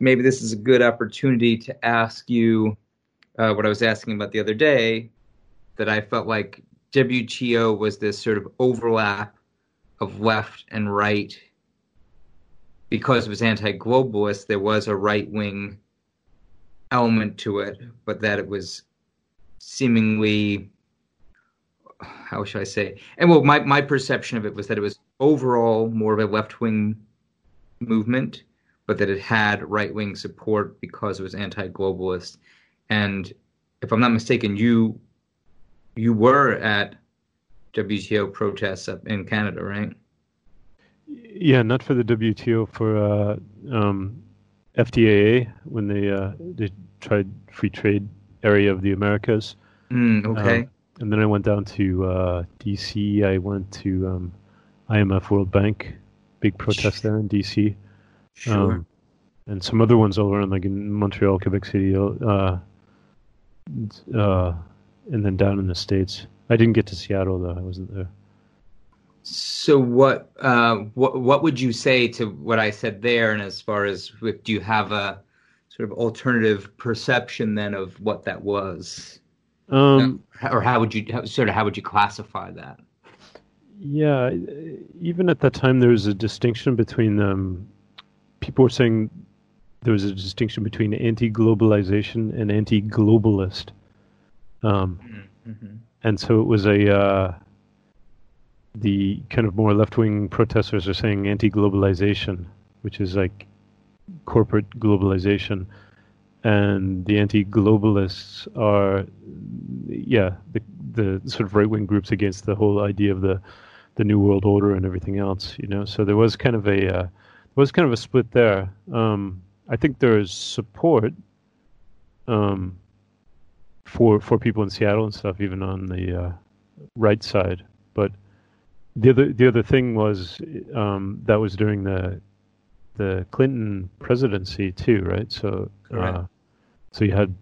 maybe this is a good opportunity to ask you what I was asking about the other day, that I felt like WTO was this sort of overlap of left and right. Because it was anti-globalist, there was a right-wing element to it, but that it was seemingly, how should I say? And well, my perception of it was that it was overall more of a left-wing movement, but that it had right-wing support because it was anti-globalist. And if I'm not mistaken, you were at WTO protests up in Canada, right? Yeah, not for the WTO, for FTAA, when they tried free trade area of the Americas. Okay. And then I went down to D.C. I went to IMF World Bank, big protest there in D.C. Sure. And some other ones all around, like in Montreal, Quebec City, and then down in the States. I didn't get to Seattle, though. I wasn't there. So what would you say to what I said there? And as far as, do you have a sort of alternative perception then of what that was, or how would you classify that? Yeah, even at that time there was a distinction between people were saying there was a distinction between anti-globalization and anti-globalist, and so it was a. The kind of more left-wing protesters are saying anti-globalization, which is like corporate globalization, and the anti-globalists are, the sort of right-wing groups against the whole idea of the New World Order and everything else, you know. So there was kind of a split there. I think there is support for people in Seattle and stuff, even on the right side, but. The other thing was that was during the Clinton presidency too, right? So so you had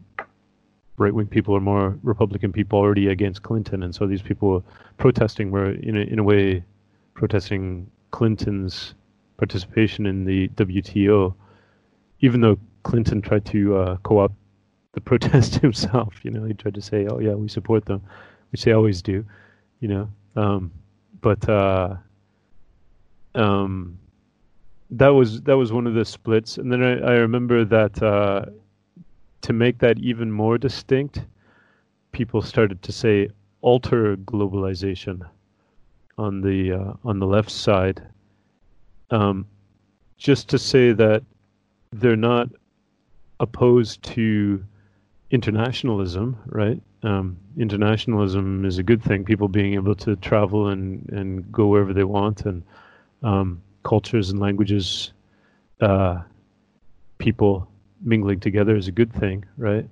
right wing people or more Republican people already against Clinton, and so these people protesting were in a way protesting Clinton's participation in the WTO, even though Clinton tried to co-opt the protest himself. You know, he tried to say, "Oh yeah, we support them," which they always do. You know. But that was one of the splits. And then I remember that to make that even more distinct, people started to say alter globalization on the left side, just to say that they're not opposed to internationalism, right? Internationalism is a good thing. People being able to travel and go wherever they want, and cultures and languages, people mingling together is a good thing, right?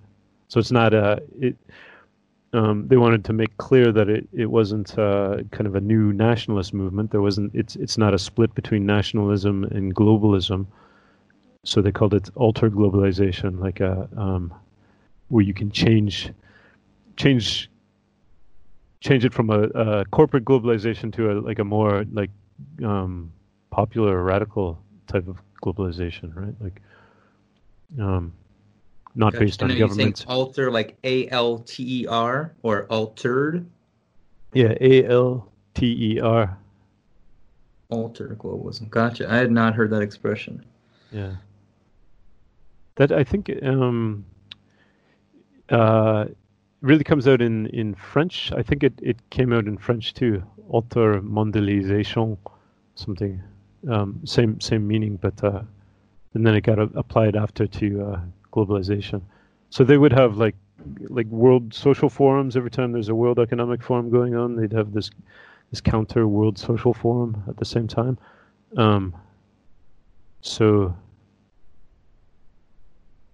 So it's not they wanted to make clear that it wasn't kind of a new nationalist movement. There wasn't. It's not a split between nationalism and globalism. So they called it alter globalization, like where you can change it from a corporate globalization to a more popular radical type of globalization, right? Like not Gotcha. Based on government. Alter, like ALTER or altered? Yeah, ALTER. Alter globalism. Gotcha. I had not heard that expression. Yeah. That I think really comes out in French. I think it came out in French too. Alter mondialisation, something, same meaning, but and then it got applied after to globalization. So they would have like world social forums. Every time there's a World Economic Forum going on, they'd have this counter World Social Forum at the same time.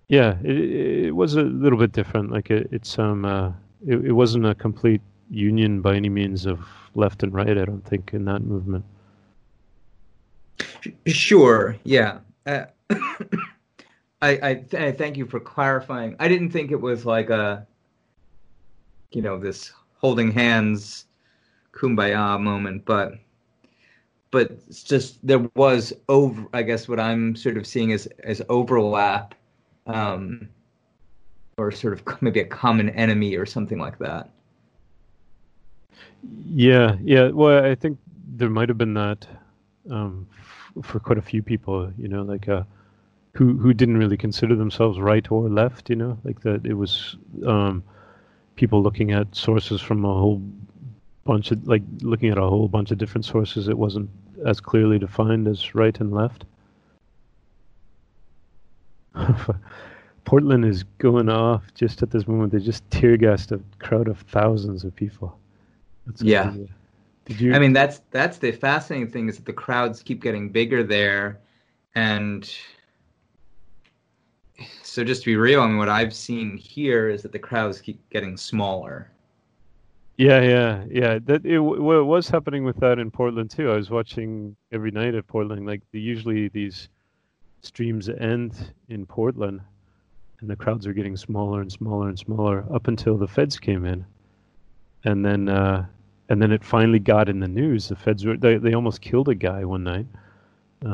Yeah, it was a little bit different. Like it wasn't a complete union by any means of left and right, I don't think, in that movement. Sure. Yeah. I thank you for clarifying. I didn't think it was like this holding hands, kumbaya moment, but but it's just there was over. I guess what I'm sort of seeing as overlap, or sort of maybe a common enemy or something like that. Yeah. Well, I think there might have been that for quite a few people. You know, like who didn't really consider themselves right or left. You know, like that it was people looking at sources from a whole bunch of different sources. It wasn't as clearly defined as right and left. Portland is going off just at this moment. They just tear gassed a crowd of thousands of people. Yeah. I mean, that's the fascinating thing is that the crowds keep getting bigger there. And so just to be real, I mean, what I've seen here is that the crowds keep getting smaller. Yeah. It was happening with that in Portland, too. I was watching every night at Portland. Like, usually these streams end in Portland, and the crowds are getting smaller and smaller and smaller up until the feds came in. And then it finally got in the news. The feds they almost killed a guy one night. And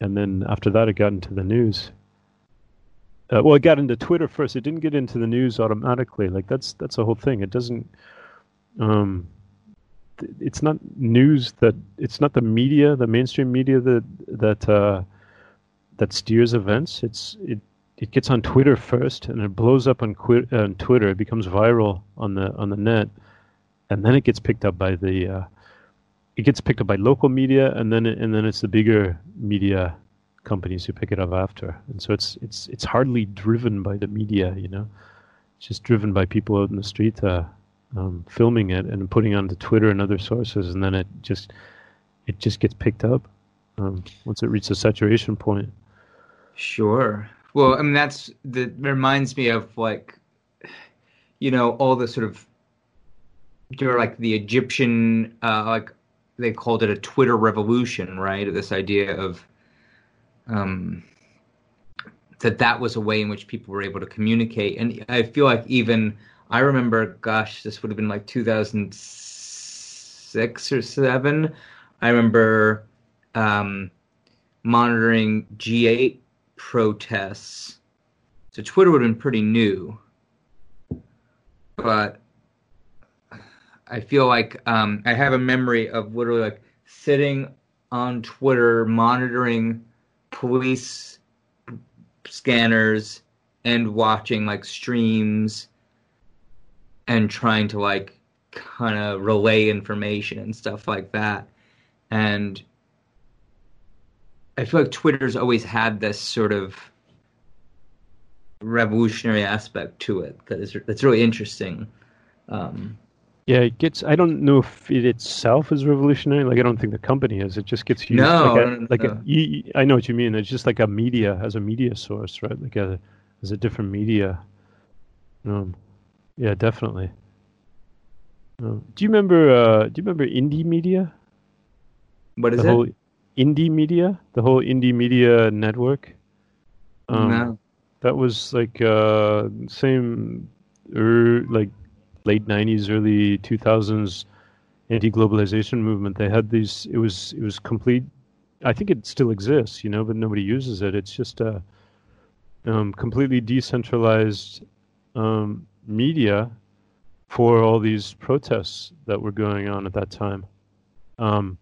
then after that, it got into the news. It got into Twitter first. It didn't get into the news automatically. Like that's the whole thing. It doesn't. It's not news that it's not the media, the mainstream media that steers events. It gets on Twitter first, and it blows up on Twitter. It becomes viral on the net, and then it gets picked up by local media, and then it's the bigger media companies who pick it up after. And so it's hardly driven by the media, you know. It's just driven by people out in the street filming it and putting it onto Twitter and other sources, and then it just gets picked up once it reaches a saturation point. Sure. Well, I mean, that reminds me of, like, you know, all the sort of, you're like the Egyptian, like they called it a Twitter revolution, right? This idea of that was a way in which people were able to communicate. And I feel like even, I remember, gosh, this would have been like 2006 or 2007. I remember monitoring G8 protests. So Twitter would have been pretty new, but I feel like I have a memory of literally like sitting on Twitter monitoring police scanners and watching like streams and trying to like kind of relay information and stuff like that. And I feel like Twitter's always had this sort of revolutionary aspect to it that's really interesting. Yeah, it gets. I don't know if it itself is revolutionary. Like, I don't think the company is. It just gets used. I know what you mean. It's just like a media source, right? Like as a different media. Yeah, definitely. Do you remember? Do you remember indie media? What is it? Indie media, the whole indie media network. No. That was like same, like late 90s, early 2000s anti-globalization movement. They had these. It was complete. I think it still exists, you know, but nobody uses it. It's just a completely decentralized media for all these protests that were going on at that time. And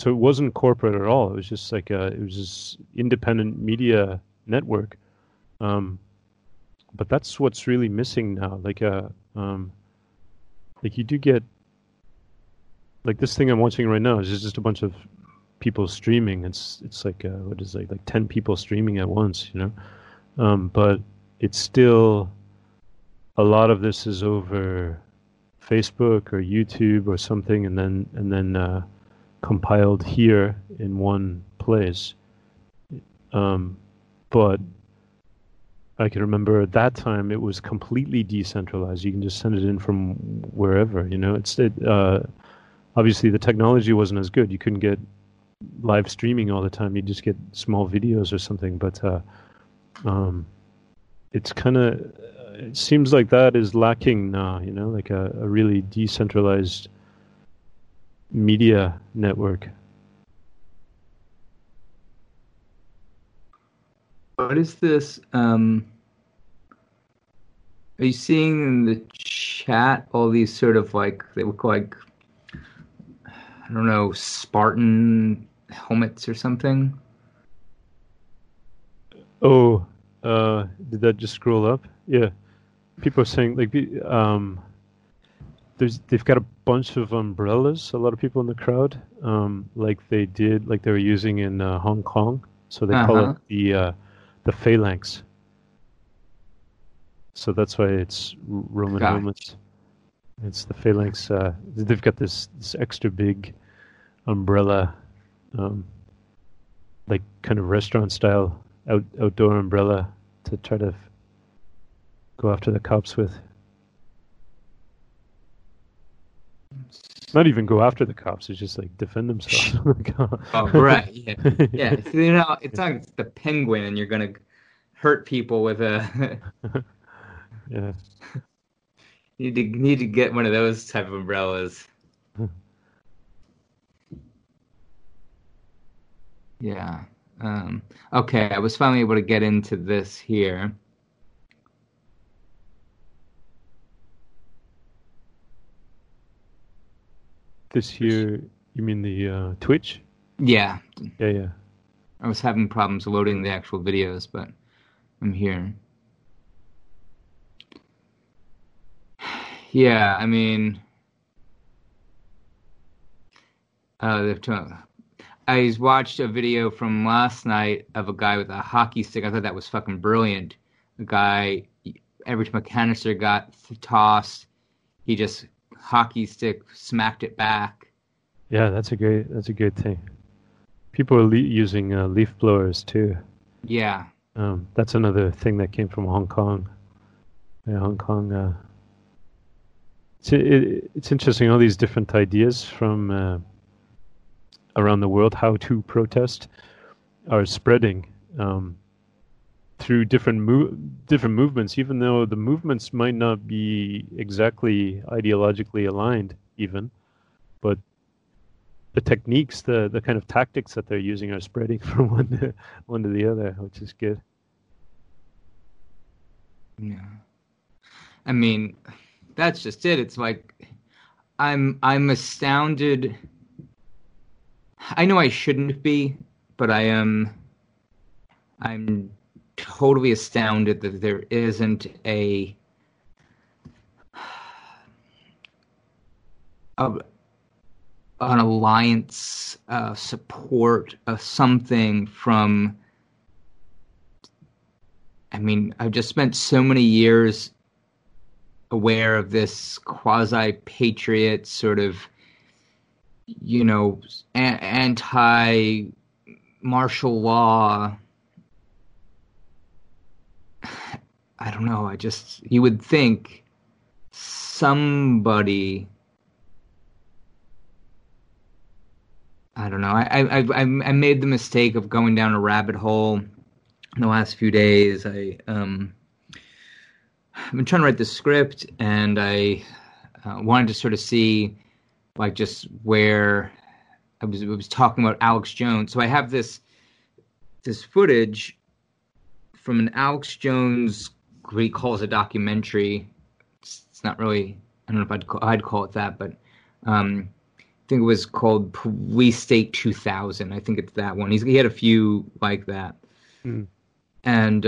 so it wasn't corporate at all. It was just like this independent media network. But that's what's really missing now. Like you do get like this thing I'm watching right now is just a bunch of people streaming. It's like what is it, like 10 people streaming at once, you know. But it's still a lot of this is over Facebook or YouTube or something, and then compiled here in one place. But I can remember at that time it was completely decentralized. You can just send it in from wherever, you know. Obviously the technology wasn't as good. You couldn't get live streaming all the time. You just get small videos or something. But it seems like that is lacking now, you know, like a really decentralized media network. What is this? Are you seeing in the chat all these sort of like, they look like, I don't know, Spartan helmets or something? Oh, did that just scroll up? Yeah. People are saying, like, they've got a bunch of umbrellas, a lot of people in the crowd, like they were using in Hong Kong. So they call it the phalanx. So that's why it's Roman helmets. It's the phalanx. They've got this extra big umbrella, like kind of restaurant style outdoor umbrella to try to go after the cops with. Not even go after the cops. It's just like defend themselves. Oh, right. Yeah. Yeah. So, you know, it's not like the penguin and you're going to hurt people with a... Yeah. Need to get one of those type of umbrellas. Yeah. Okay, I was finally able to get into this here. This year, you mean the Twitch? Yeah. Yeah. I was having problems loading the actual videos, but I'm here. Yeah, I mean, I watched a video from last night of a guy with a hockey stick. I thought that was fucking brilliant. A guy, every time a canister got tossed, he just hockey stick smacked it back. Yeah, that's a great thing. People are using leaf blowers too. Yeah. That's another thing that came from Hong Kong. Yeah, Hong Kong. It's interesting, all these different ideas from around the world, how to protest, are spreading through different movements, even though the movements might not be exactly ideologically aligned even, but the techniques, the kind of tactics that they're using are spreading from one to the other, which is good. Yeah. I mean... That's just it. It's like I'm astounded. I know I shouldn't be, but I am. I'm totally astounded that there isn't an alliance, support of something from. I mean, I've just spent so many years aware of this quasi-patriot sort of, you know, anti-martial law. I don't know. You would think somebody, I don't know. I made the mistake of going down a rabbit hole in the last few days. I've been trying to write the script, and I wanted to sort of see, like, just where I was talking about Alex Jones. So I have this footage from an Alex Jones, what he calls a documentary. It's not really, I don't know if I'd call it that, but I think it was called Police State 2000. I think it's that one. He had a few like that. Mm. And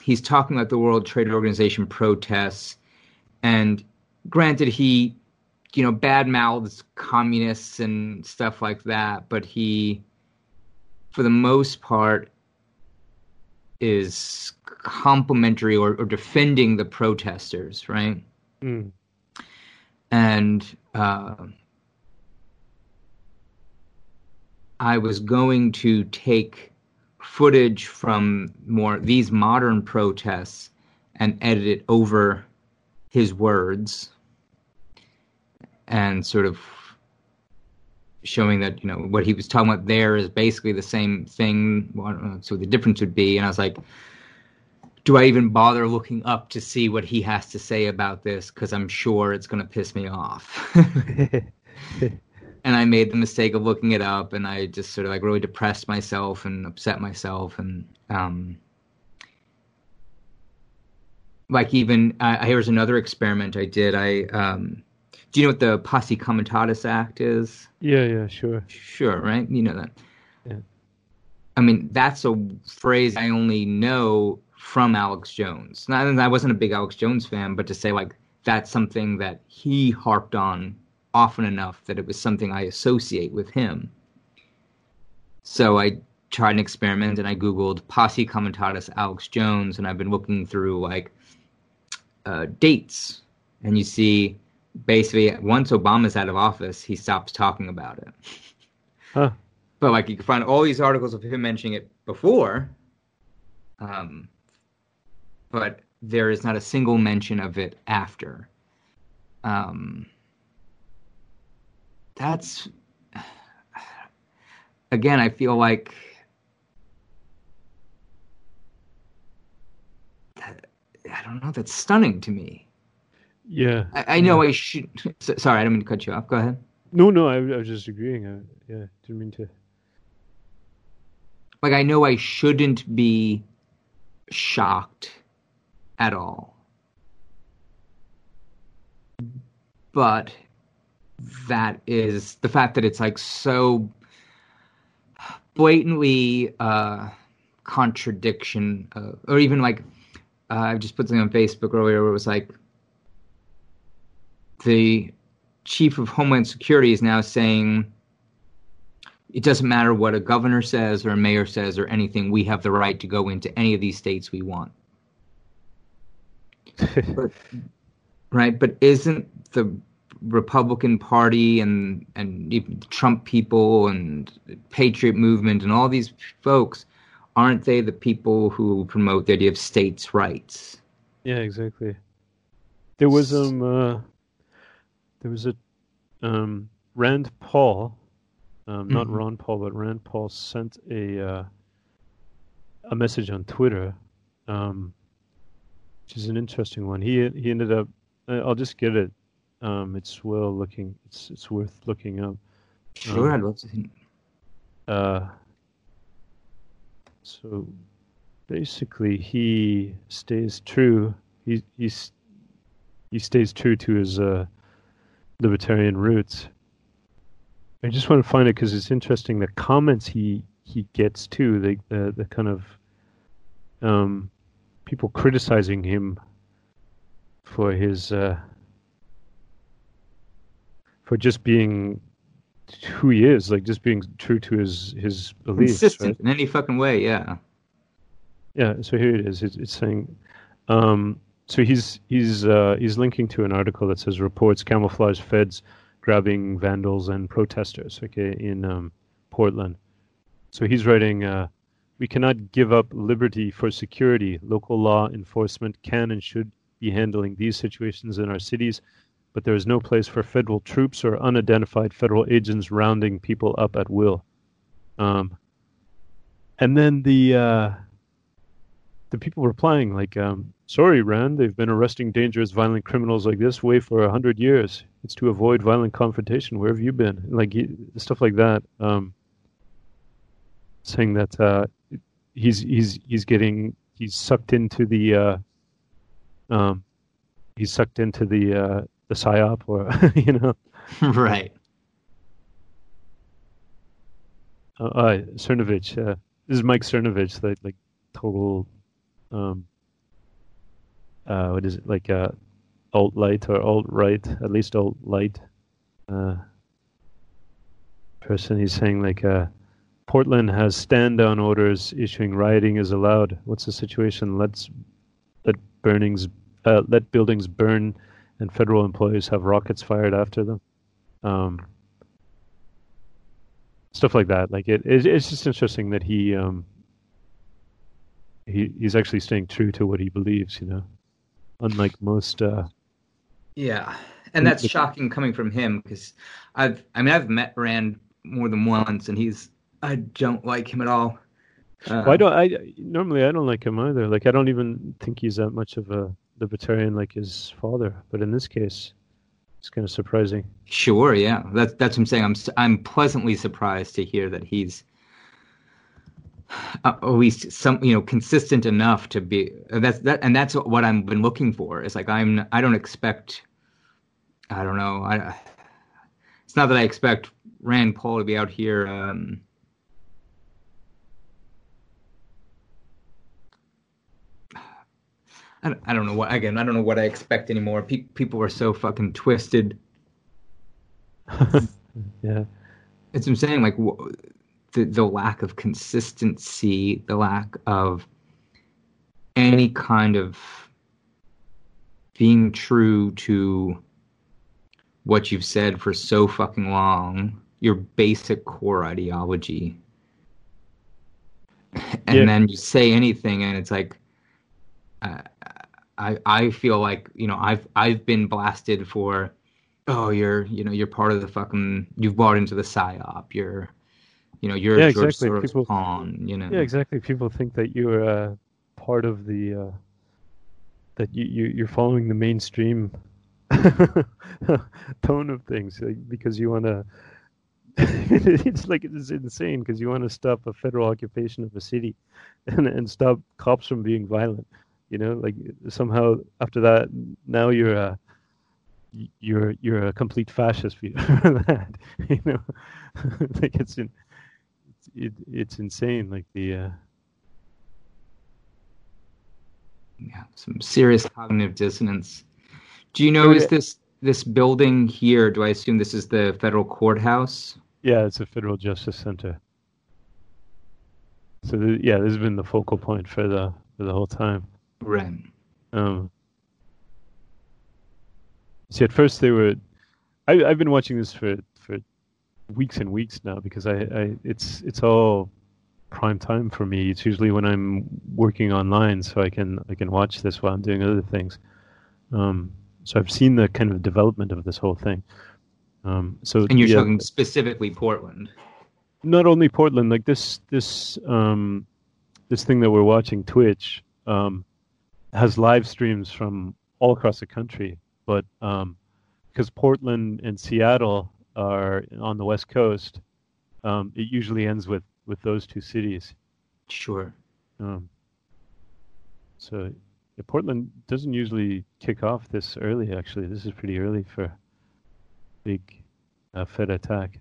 he's talking about the World Trade Organization protests. And granted, he, you know, bad mouths communists and stuff like that. But he, for the most part, is complimentary or defending the protesters, right? Mm. And I was going to take footage from more these modern protests and edit it over his words and sort of showing that, you know, what he was talking about there is basically the same thing. Well, I don't know, so the difference would be, and I was like, do I even bother looking up to see what he has to say about this? Because I'm sure it's going to piss me off. And I made the mistake of looking it up, and I just sort of like really depressed myself and upset myself. And Like even here's another experiment I did. Do you know what the Posse Comitatus Act is? Yeah, sure. Sure, right? You know that. Yeah. I mean, that's a phrase I only know from Alex Jones. Not that I wasn't a big Alex Jones fan, but to say like that's something that he harped on often enough that it was something I associate with him. So I tried an experiment and I Googled Posse Comitatus Alex Jones, and I've been looking through like dates, and you see basically once Obama's out of office, he stops talking about it. Huh. But like you can find all these articles of him mentioning it before, but there is not a single mention of it after. That's, again, I feel like that, I don't know, that's stunning to me. Yeah. I know I should. Sorry, I didn't mean to cut you off. Go ahead. No, I was just agreeing. Didn't mean to. Like, I know I shouldn't be shocked at all. But that is the fact that it's like so blatantly contradiction of, or even like I just put something on Facebook earlier where it was like the chief of Homeland Security is now saying it doesn't matter what a governor says or a mayor says or anything. We have the right to go into any of these states we want. But, right. But isn't the Republican Party and even Trump people and Patriot Movement and all these folks, aren't they the people who promote the idea of states' rights? Yeah, exactly. There was a Rand Paul, not Ron Paul, but Rand Paul sent a message on Twitter, which is an interesting one. He ended up, I'll just get it. It's it's worth looking up. Sure, I'd love to see. So basically, he stays true. He stays true to his libertarian roots. I just want to find it because it's interesting. The comments he gets too. The kind of people criticizing him for his for just being who he is, like just being true to his beliefs. Consistent, right? In any fucking way, yeah. Yeah. So here it is. It's saying. So he's linking to an article that says reports camouflage feds grabbing vandals and protesters, okay, in Portland. So he's writing, we cannot give up liberty for security. Local law enforcement can and should be handling these situations in our cities, but there is no place for federal troops or unidentified federal agents rounding people up at will. And then the people replying like, sorry, Rand, they've been arresting dangerous, violent criminals like this way for 100 years. It's to avoid violent confrontation. Where have you been? Like stuff like that. Saying that he's sucked into the the PSYOP, or you know, right? Cernovich. This is Mike Cernovich, the like total. What is it, like alt light or alt right, at least alt light person. He's saying like Portland has stand down orders issuing rioting is allowed. What's the situation? Let buildings burn and federal employees have rockets fired after them. Stuff like that. Like it's just interesting that he's actually staying true to what he believes, you know. Unlike most, yeah, and that's shocking coming from him because I've met Rand more than once, and I don't like him at all. I don't like him either. Like I don't even think he's that much of a libertarian like his father. But in this case, it's kind of surprising. Sure, yeah, that's what I'm saying. I'm pleasantly surprised to hear that he's or at least some, consistent enough to be and that's what I've been looking for. It's like I don't expect, it's not that I expect Rand Paul to be out here I don't know what, I don't know what I expect anymore. People are so fucking twisted. Yeah. It's I'm saying, like, the lack of consistency, the lack of any kind of being true to what you've said for so fucking long, your basic core ideology. And then you say anything and it's like, I feel like, I've been blasted for, you're part of the fucking, you've bought into the PSYOP, you're a George Soros pawn, Yeah, exactly. People think that you're part of the, that you're following the mainstream tone of things, like, because you want to, it's insane because you want to stop a federal occupation of a city and stop cops from being violent. Somehow after that, now you're a complete fascist for that. It's insane. Some serious cognitive dissonance. Do you know is this building here? Do I assume this is the federal courthouse? Yeah, it's a federal justice center. So this has been the focal point for the whole time. Right. See, at first they were. I've been watching this for weeks and weeks now because it's all prime time for me. It's usually when I'm working online, so I can watch this while I'm doing other things. So I've seen the kind of development of this whole thing. And you're talking specifically Portland. Not only Portland, like this thing that we're watching, Twitch, has live streams from all across the country. But because Portland and Seattle are on the West Coast, it usually ends with those two cities. Sure. So Portland doesn't usually kick off this early, actually. This is pretty early for big Fed attack.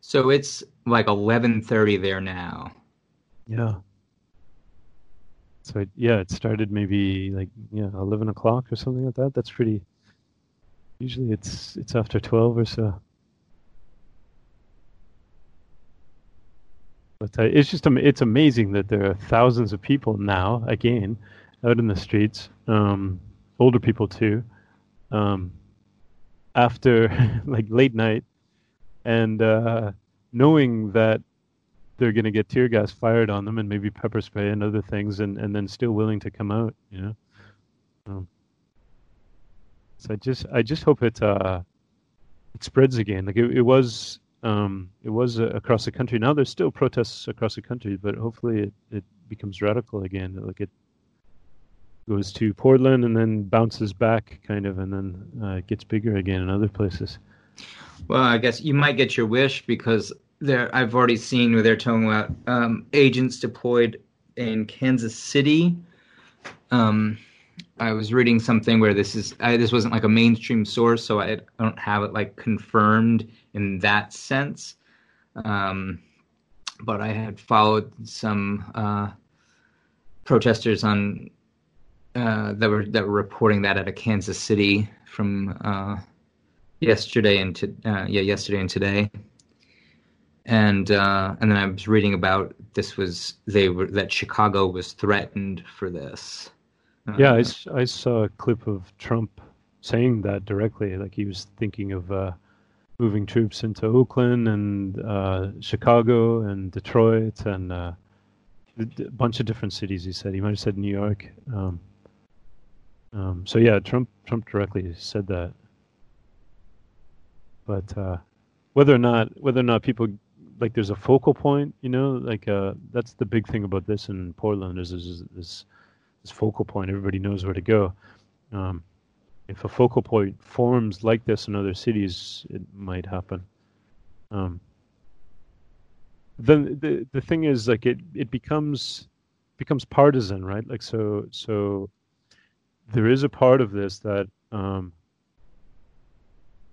So it's like 11:30 there now. Yeah. So it started maybe 11 o'clock or something like that. That's pretty. Usually it's after 12 or so. But it's just it's amazing that there are thousands of people now again out in the streets, older people too, after late night, and knowing that they're going to get tear gas fired on them and maybe pepper spray and other things and then still willing to come out, So I just hope it spreads again. It was across the country. Now there's still protests across the country, but hopefully it becomes radical again. Like it goes to Portland and then bounces back kind of, and then it gets bigger again in other places. Well, I guess you might get your wish because I've already seen where they're talking about agents deployed in Kansas City. I was reading something where this wasn't like a mainstream source, so I don't have it confirmed in that sense. But I had followed some protesters on that were reporting that out of Kansas City from yesterday and today. And then I was reading about that Chicago was threatened for this. I saw a clip of Trump saying that directly. Like he was thinking of moving troops into Oakland and Chicago and Detroit and a bunch of different cities. He said he might have said New York. Trump directly said that. But whether or not people. There's a focal point, that's the big thing about this in Portland is this focal point. Everybody knows where to go. If a focal point forms like this in other cities, it might happen. the thing is, like, it becomes partisan, right? Like, so there is a part of this that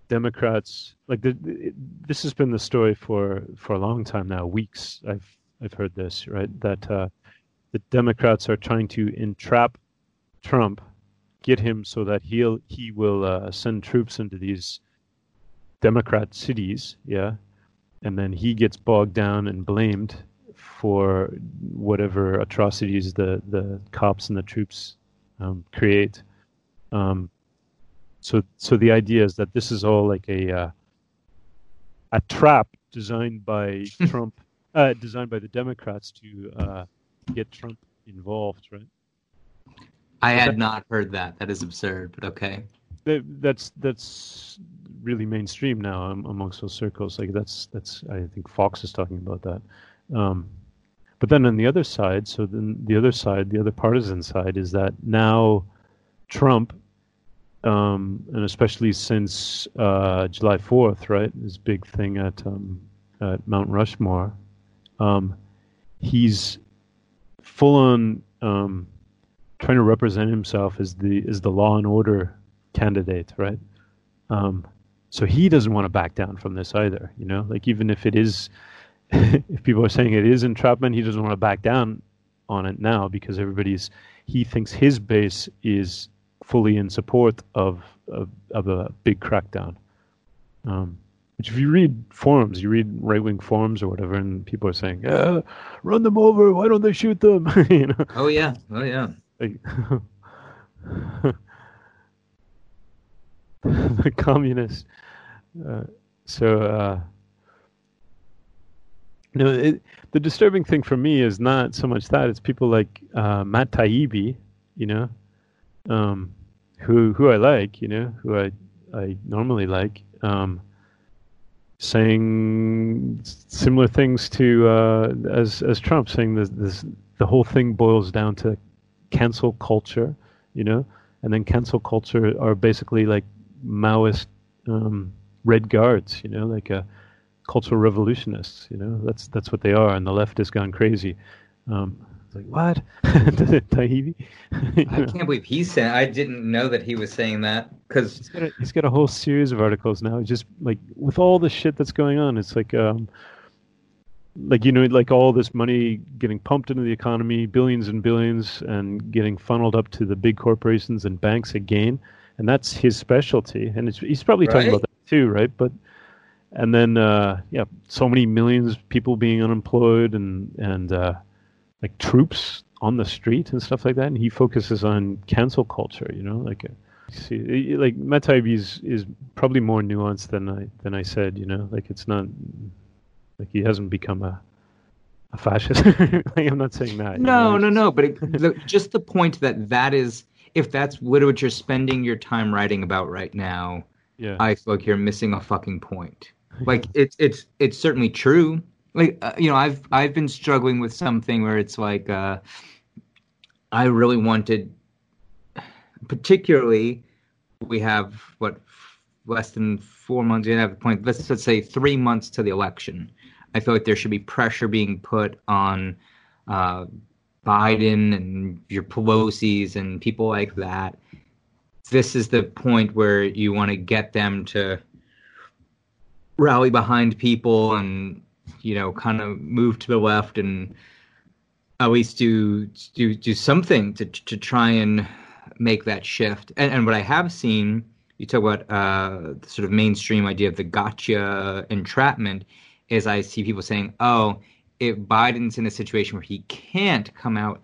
Democrats, like, this has been the story for a long time now, weeks. I've heard this, right? That the Democrats are trying to entrap Trump, get him so that he will send troops into these Democrat cities, yeah, and then he gets bogged down and blamed for whatever atrocities the cops and the troops create. So the idea is that this is all like a trap designed by Trump, designed by the Democrats to get Trump involved, right? I had not heard that. That is absurd, but okay. That's really mainstream now amongst those circles. Like that's I think Fox is talking about that. But then on the other side, the other partisan side is that now Trump, and especially since July 4th, right, this big thing at Mount Rushmore, he's full on trying to represent himself as the law and order candidate, right? So he doesn't want to back down from this either, you know? Like, even if it is, if people are saying it is entrapment, he doesn't want to back down on it now because he thinks his base is fully in support of a big crackdown. Which, if you read forums, you read right-wing forums or whatever, and people are saying, run them over, why don't they shoot them? You know? Oh, yeah. Like, the communists. The disturbing thing for me is not so much that, it's people like Matt Taibbi, you know, who I like, you know, who I normally like, saying similar things to as Trump, saying the whole thing boils down to cancel culture, you know, and then cancel culture are basically like Maoist Red Guards, you know, like cultural revolutionists, you know, that's what they are, and the left has gone crazy. It's like, what? Taibbi? Can't believe he said. I didn't know that he was saying that, because he's got a whole series of articles now. Just like with all the shit that's going on, it's like. Like, you know, like all this money getting pumped into the economy, billions and billions, and getting funneled up to the big corporations and banks again, and that's his specialty. And he's probably talking about that too, right? But and then so many millions of people being unemployed and like troops on the street and stuff like that. And he focuses on cancel culture, you know, like. See, like Matt Taibbi is probably more nuanced than I said, you know, like it's not. Like, he hasn't become a fascist. Like, I'm not saying that. No. But just the point that is, if that's what you're spending your time writing about right now, yeah. I feel like you're missing a fucking point. Like, it's certainly true. Like, you know, I've been struggling with something where it's like, I really wanted, particularly, we have less than 4 months. You have a point. Let's say 3 months to the election. I feel like there should be pressure being put on Biden and your Pelosi's and people like that. This is the point where you want to get them to rally behind people and, you know, kind of move to the left and at least do something to try and make that shift. And what I have seen, you talk about the sort of mainstream idea of the gotcha entrapment, is I see people saying, oh, if Biden's in a situation where he can't come out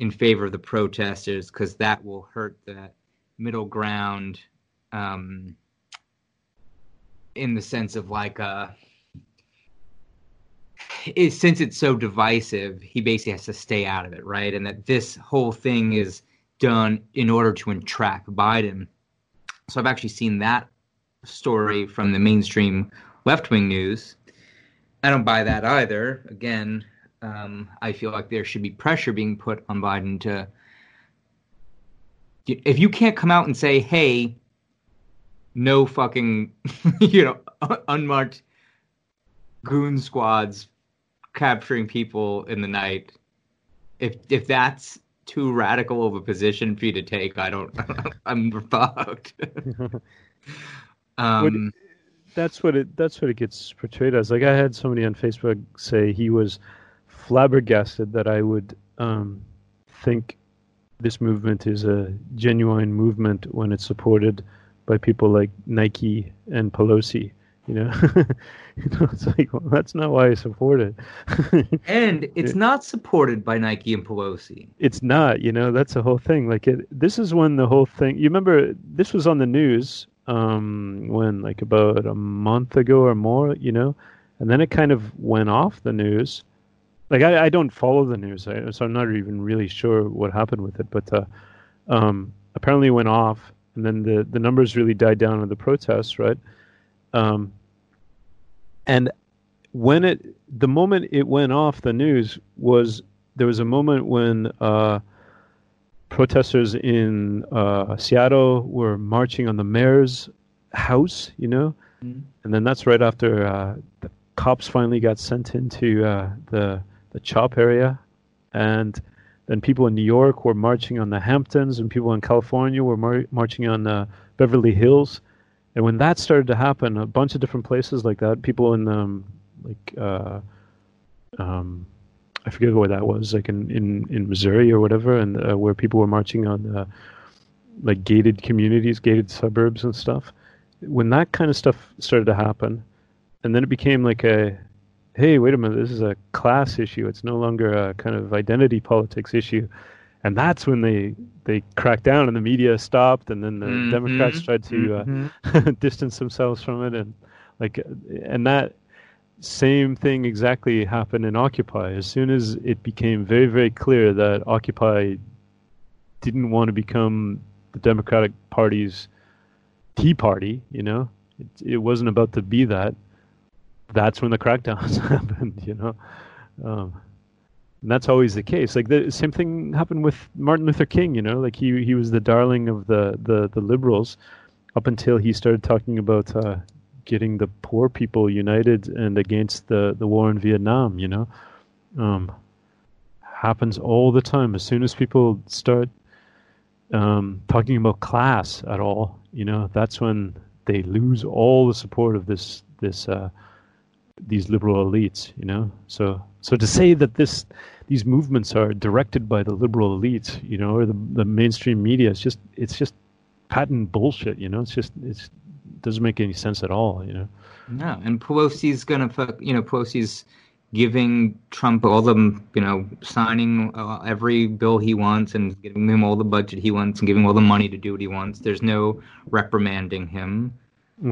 in favor of the protesters because that will hurt the middle ground, in the sense of like, since it's so divisive, he basically has to stay out of it, right? And that this whole thing is done in order to entrap Biden. So I've actually seen that story from the mainstream left-wing news. I don't buy that either. Again, I feel like there should be pressure being put on Biden to, if you can't come out and say, hey, no fucking, you know, unmarked goon squads capturing people in the night, if that's too radical of a position for you to take, I'm fucked. That's what it gets portrayed as. Like, I had somebody on Facebook say he was flabbergasted that I would think this movement is a genuine movement when it's supported by people like Nike and Pelosi. You know, it's like, well, that's not why I support it. And it's not supported by Nike and Pelosi. It's not. You know, that's the whole thing. Like, this is when the whole thing. You remember this was on the news when, like, about a month ago or more. You know, and then it kind of went off the news. Like, I don't follow the news, so I'm not even really sure what happened with it. But apparently it went off, and then the numbers really died down in the protests, right? And when the moment it went off the news there was a moment when protesters in Seattle were marching on the mayor's house, you know, and then that's right after the cops finally got sent into the CHOP area, and then people in New York were marching on the Hamptons, and people in California were marching on Beverly Hills. And when that started to happen, a bunch of different places like that, people in I forget where that was, like in Missouri or whatever, and where people were marching on like gated communities, gated suburbs and stuff. When that kind of stuff started to happen, and then it became like hey, wait a minute, this is a class issue. It's no longer a kind of identity politics issue. And that's when they cracked down, and the media stopped, and then the Democrats tried to distance themselves from it, and that same thing exactly happened in Occupy. As soon as it became very, very clear that Occupy didn't want to become the Democratic Party's Tea Party, you know, it wasn't about to be that. That's when the crackdowns happened, you know. And that's always the case. Like, the same thing happened with Martin Luther King, you know, like he was the darling of the liberals up until he started talking about getting the poor people united and against the war in Vietnam, you know. Happens all the time. As soon as people start talking about class at all, you know, that's when they lose all the support of these liberal elites, you know. So to say that these movements are directed by the liberal elites, you know, or the mainstream media, it's just patent bullshit, you know. It doesn't make any sense at all, you know. No, and Pelosi's gonna fuck, you know. Pelosi's giving Trump all the, you know, signing every bill he wants and giving him all the budget he wants and giving all the money to do what he wants. There's no reprimanding him.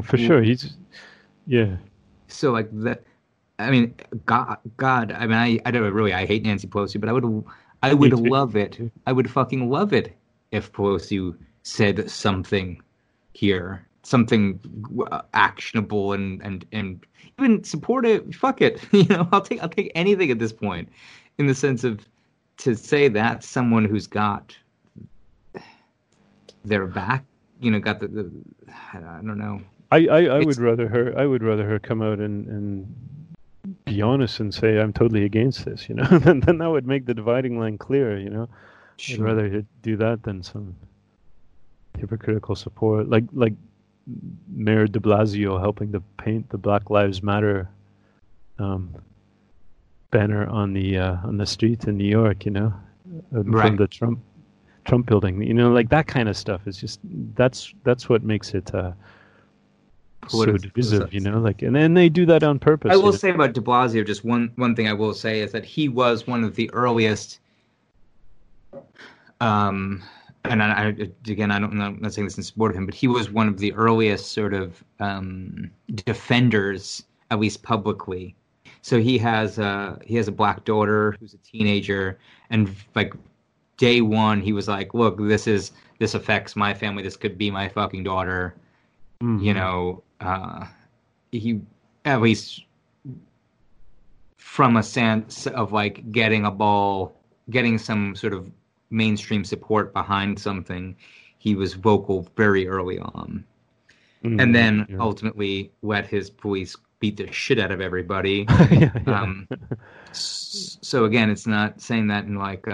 For sure, he's yeah. So like that. I mean, God. I mean, I don't really. I hate Nancy Pelosi, but I would love it. I would fucking love it if Pelosi said something here, something actionable, and even support it. Fuck it. You know, I'll take anything at this point. In the sense of, to say that someone who's got their back, you know, got the I don't know. I would rather her come out and be honest and say, I'm totally against this, you know. Then that would make the dividing line clear, you know. Sure. I'd rather do that than some hypocritical support, like Mayor de Blasio helping to paint the Black Lives Matter banner on the street in New York, you know, right, from the Trump building, you know, like that kind of stuff. It's just that's what makes it. So divisive, you know, like, and they do that on purpose. I will say about de Blasio, just one thing I will say is that he was one of the earliest, and I'm not saying this in support of him, but he was one of the earliest sort of defenders, at least publicly. So he has a black daughter who's a teenager, and like day one he was like, look, this affects my family. This could be my fucking daughter. You know, he, at least from a sense of like getting some sort of mainstream support behind something, he was vocal very early on. And then ultimately let his police beat the shit out of everybody. So again, it's not saying that in like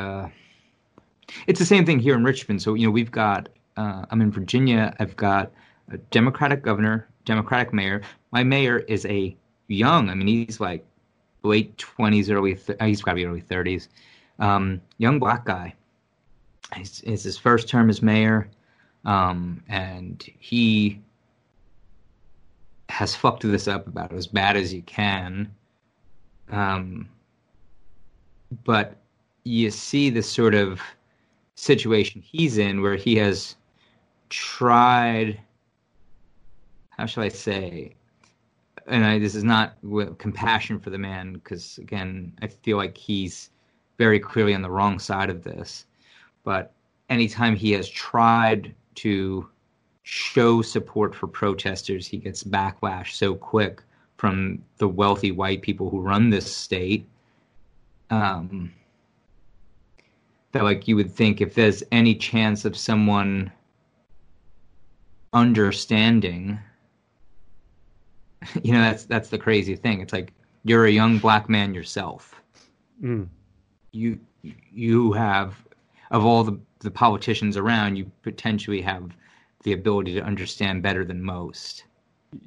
it's the same thing here in Richmond. So, you know, we've got I'm in Virginia. I've got a Democratic governor, Democratic mayor. My mayor is a young. I mean, he's like late 20s, he's probably early 30s. Young black guy. It's his first term as mayor, and he has fucked this up about as bad as you can. But you see this sort of situation he's in where he has tried, how shall I say, and this is not with compassion for the man, because, again, I feel like he's very clearly on the wrong side of this. But anytime he has tried to show support for protesters, he gets backlash so quick from the wealthy white people who run this state, that, like, you would think if there's any chance of someone understanding, you know, that's the crazy thing. It's like, you're a young black man yourself. Mm. You have, of all the politicians around, you potentially have the ability to understand better than most.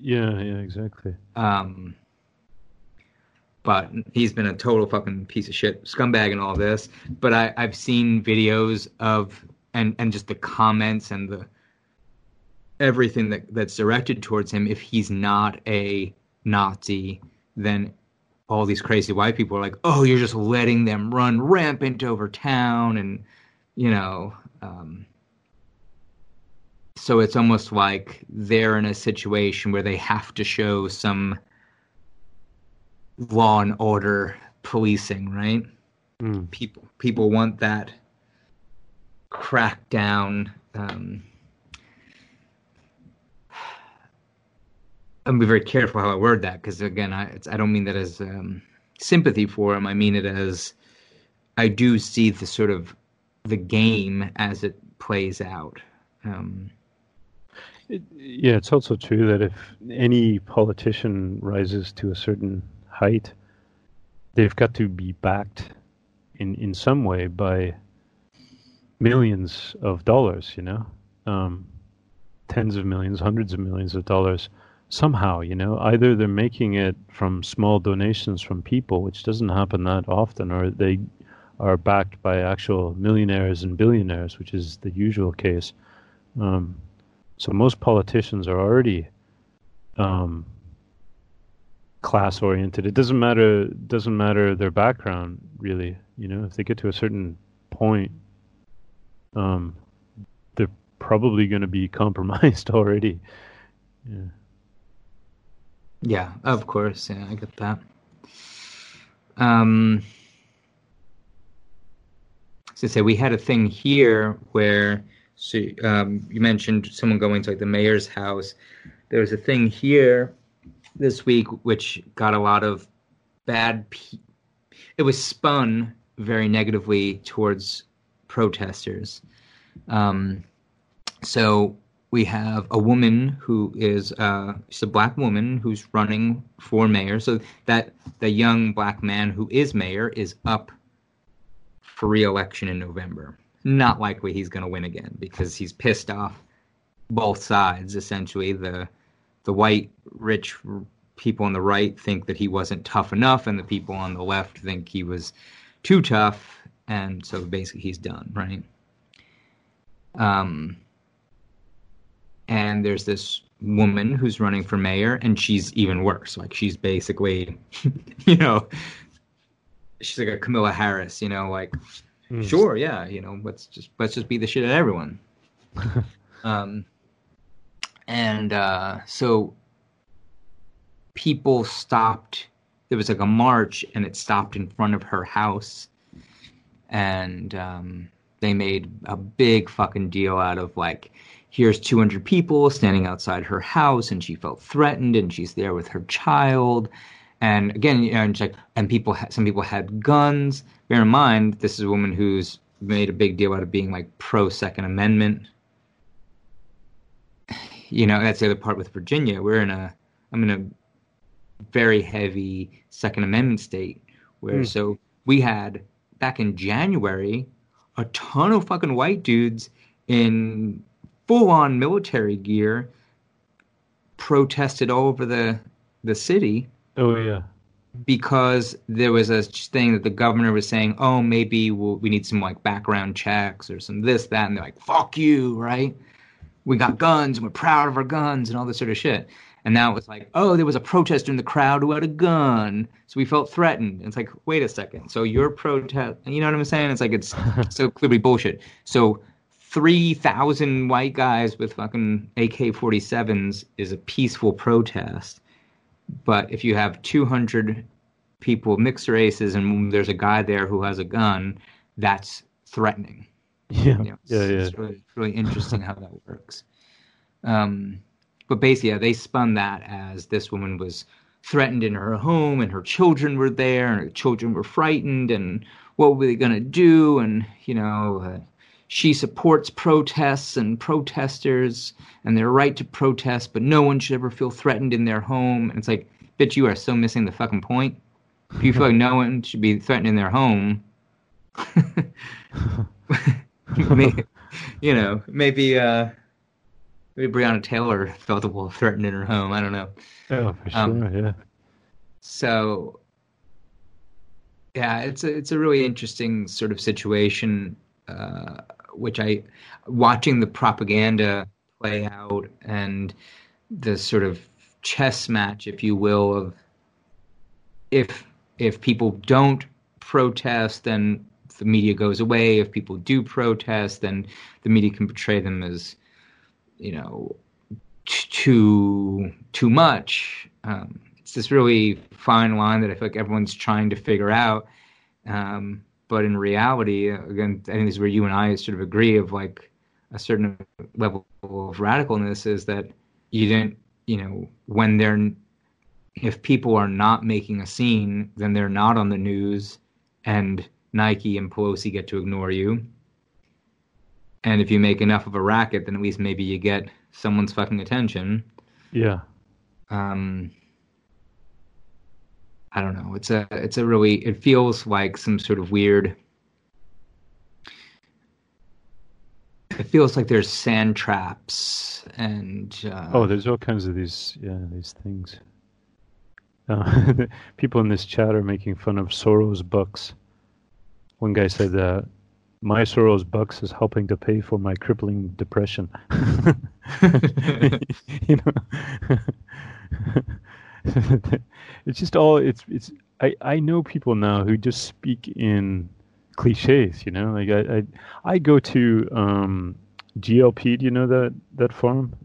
Yeah, exactly. But he's been a total fucking piece of shit, scumbag and all this. But I've seen videos of, and just the comments and the everything that's directed towards him. If he's not a Nazi, then all these crazy white people are like, oh, you're just letting them run rampant over town. And, you know, so it's almost like they're in a situation where they have to show some law and order policing, right? Mm. People want that crackdown. I'm be very careful how I word that, because, again, I don't mean that as sympathy for him. I mean it as I do see the sort of the game as it plays out. It's also true that if any politician rises to a certain height, they've got to be backed in some way by millions of dollars, you know, tens of millions, hundreds of millions of dollars somehow, you know. Either they're making it from small donations from people, which doesn't happen that often, or they are backed by actual millionaires and billionaires, which is the usual case. So most politicians are already class-oriented. It doesn't matter their background, really. You know, if they get to a certain point, they're probably going to be compromised already. Yeah. Yeah, of course. Yeah, I get that. So say we had a thing here where. So you mentioned someone going to like the mayor's house. There was a thing here this week which got a lot of bad. It was spun very negatively towards protesters. So we have a woman who is she's a black woman who's running for mayor. So that the young black man who is mayor is up for re-election in November. Not likely he's going to win again, because he's pissed off both sides, essentially. The white, rich people on the right think that he wasn't tough enough, and the people on the left think he was too tough, and so basically he's done, right? And there's this woman who's running for mayor, and she's even worse. Like, she's basically, you know, she's like a Kamala Harris, you know, like... Sure, yeah, you know, let's just beat the shit out of everyone. So people stopped. There was like a march, and it stopped in front of her house, and they made a big fucking deal out of like, here's 200 people standing outside her house, and she felt threatened, and she's there with her child. And again, you know, and like, and some people had guns. Bear in mind, this is a woman who's made a big deal out of being like pro Second Amendment. You know, that's the other part with Virginia. I'm in a very heavy Second Amendment state So we had, back in January, a ton of fucking white dudes in full-on military gear protested all over the city. Oh, yeah. Because there was a thing that the governor was saying, oh, maybe we need some, like, background checks or some this, that, and they're like, fuck you, right? We got guns, and we're proud of our guns, and all this sort of shit. And now it's like, oh, there was a protester in the crowd who had a gun, so we felt threatened. And it's like, wait a second. So your protest, you know what I'm saying? It's like, it's so clearly bullshit. So 3,000 white guys with fucking AK-47s is a peaceful protest. But if you have 200 people, mixed races, and there's a guy there who has a gun, that's threatening. Yeah, you know, It's really interesting how that works. But basically, yeah, they spun that as this woman was threatened in her home, and her children were there, and her children were frightened, and what were they going to do? And, you know, she supports protests and protesters and their right to protest, but no one should ever feel threatened in their home. And it's like, bitch, you are so missing the fucking point. If you feel like no one should be threatened in their home, maybe Breonna Taylor felt the wolf threatened in her home. I don't know. Oh, for sure, yeah. So, yeah, it's a really interesting sort of situation, which watching the propaganda play out and the sort of chess match, if you will, of if people don't protest, then the media goes away. If people do protest, then the media can portray them as, you know, too much. It's this really fine line that I feel like everyone's trying to figure out. But in reality, again, I think this is where you and I sort of agree of like a certain level of radicalness is that you didn't, you know, when if people are not making a scene, then they're not on the news and Nike and Pelosi get to ignore you. And if you make enough of a racket, then at least maybe you get someone's fucking attention. Yeah. I don't know. It's a really, it feels like some sort of weird, it feels like there's sand traps and, there's all kinds of these things. People in this chat are making fun of Soros bucks. One guy said, my Soros bucks is helping to pay for my crippling depression. You know, it's just all I know people now who just speak in cliches, you know, like I go to GLP, do you know that forum?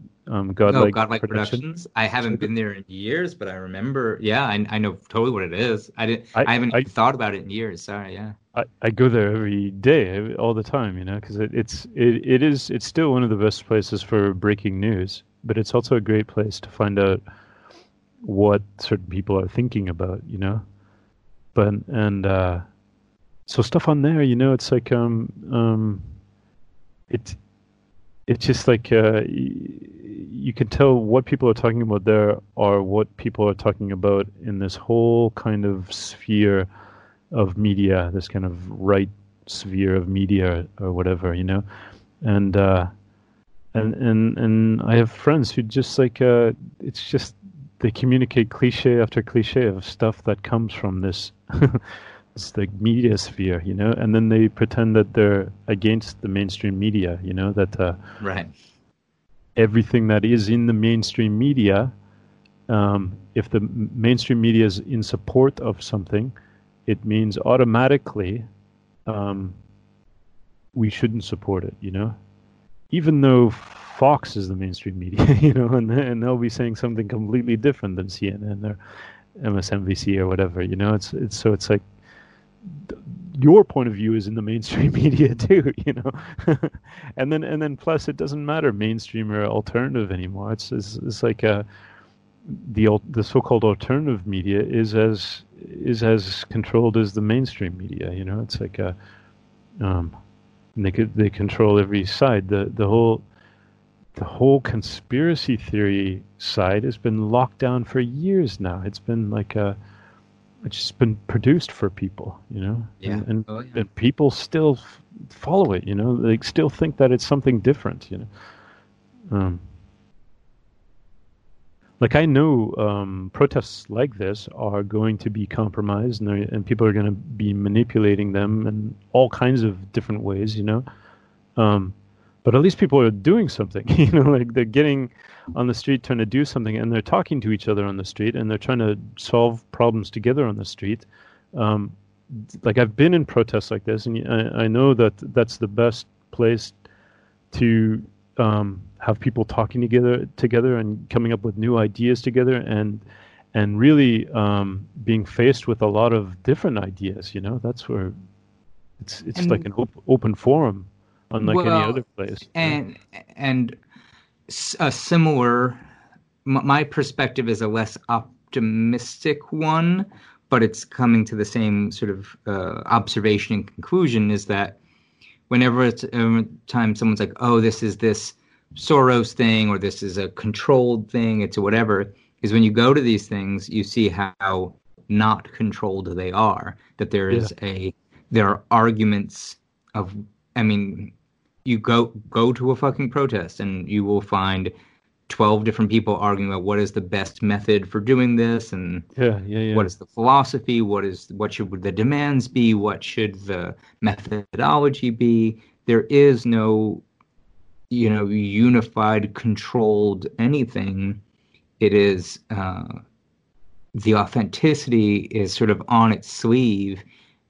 Godlike Productions. I haven't been there in years, but I remember. Yeah, I know totally what it is. I haven't thought about it in years. Sorry, yeah. I go there every day, all the time, you know, because it's still one of the best places for breaking news, but it's also a great place to find out what certain people are thinking about, you know. But so stuff on there, you know, it's like it's just like you can tell what people are talking about there or what people are talking about in this whole kind of sphere of media, this kind of right sphere of media or whatever, you know. And and I have friends who just like it's just they communicate cliche after cliche of stuff that comes from this it's like media sphere, you know, and then they pretend that they're against the mainstream media, you know, that right. Everything that is in the mainstream media, if the mainstream media is in support of something, it means automatically we shouldn't support it, you know, even though Fox is the mainstream media, you know, and they'll be saying something completely different than CNN or MSNBC or whatever, you know, it's so it's like your point of view is in the mainstream media too, you know. and then plus it doesn't matter mainstream or alternative anymore. It's like the so-called alternative media is as controlled as the mainstream media, you know. It's like and they control every side. The whole conspiracy theory side has been locked down for years now. It's been like it's been produced for people, you know, and people still follow it, you know, they still think that it's something different, you know. Like I know protests like this are going to be compromised, and people are going to be manipulating them in all kinds of different ways, you know. But at least people are doing something, you know, like they're getting on the street trying to do something, and they're talking to each other on the street, and they're trying to solve problems together on the street. Like I've been in protests like this, and I know that that's the best place to have people talking together and coming up with new ideas together, and really being faced with a lot of different ideas. You know, that's where it's like an open forum, unlike any other place. And a similar, my perspective is a less optimistic one, but it's coming to the same sort of observation and conclusion, is that whenever it's every time someone's like, oh, this is this Soros thing, or this is a controlled thing, it's whatever, is when you go to these things, you see how not controlled they are, that there is there are arguments of, I mean, you go to a fucking protest and you will find 12 different people arguing about what is the best method for doing this, and what is the philosophy, what should the demands be, what should the methodology be. There is no, you know, unified, controlled anything. It is the authenticity is sort of on its sleeve,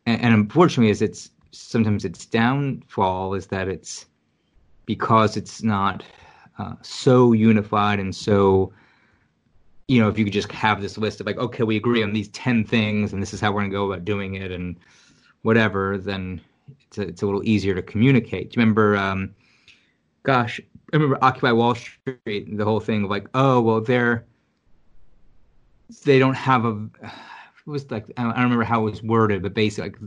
and unfortunately, as it's sometimes its downfall is that it's because it's not so unified, and so, you know, if you could just have this list of like, okay, we agree on these 10 things, and this is how we're going to go about doing it, and whatever, then it's a little easier to communicate. Do you remember? I remember Occupy Wall Street, the whole thing of like, oh, well, they don't have a, it was like, I don't remember how it was worded, but basically like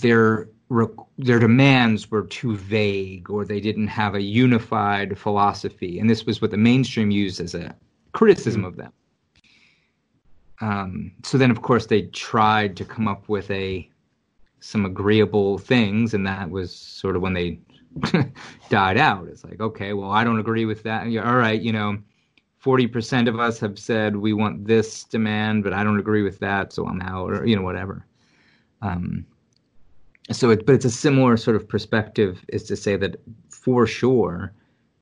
their demands were too vague, or they didn't have a unified philosophy. And this was what the mainstream used as a criticism of them. So then, of course, they tried to come up with some agreeable things, and that was sort of when they died out. It's like, okay, well, I don't agree with that. All right, you know, 40% of us have said we want this demand, but I don't agree with that, so I'm out, or, you know, whatever. But it's a similar sort of perspective, is to say that for sure,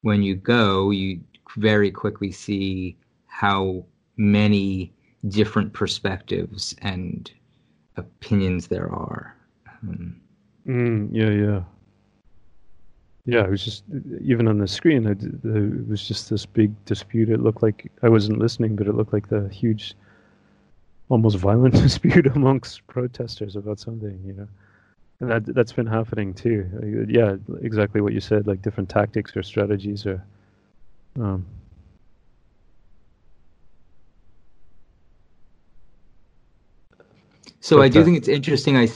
when you go, you very quickly see how many different perspectives and opinions there are. It was just, even on the screen, it was just this big dispute. It looked like, I wasn't listening, but it looked like the huge, almost violent dispute amongst protesters about something, you know. And that's been happening too. Yeah, exactly what you said, like different tactics or strategies or So I do think it's interesting. I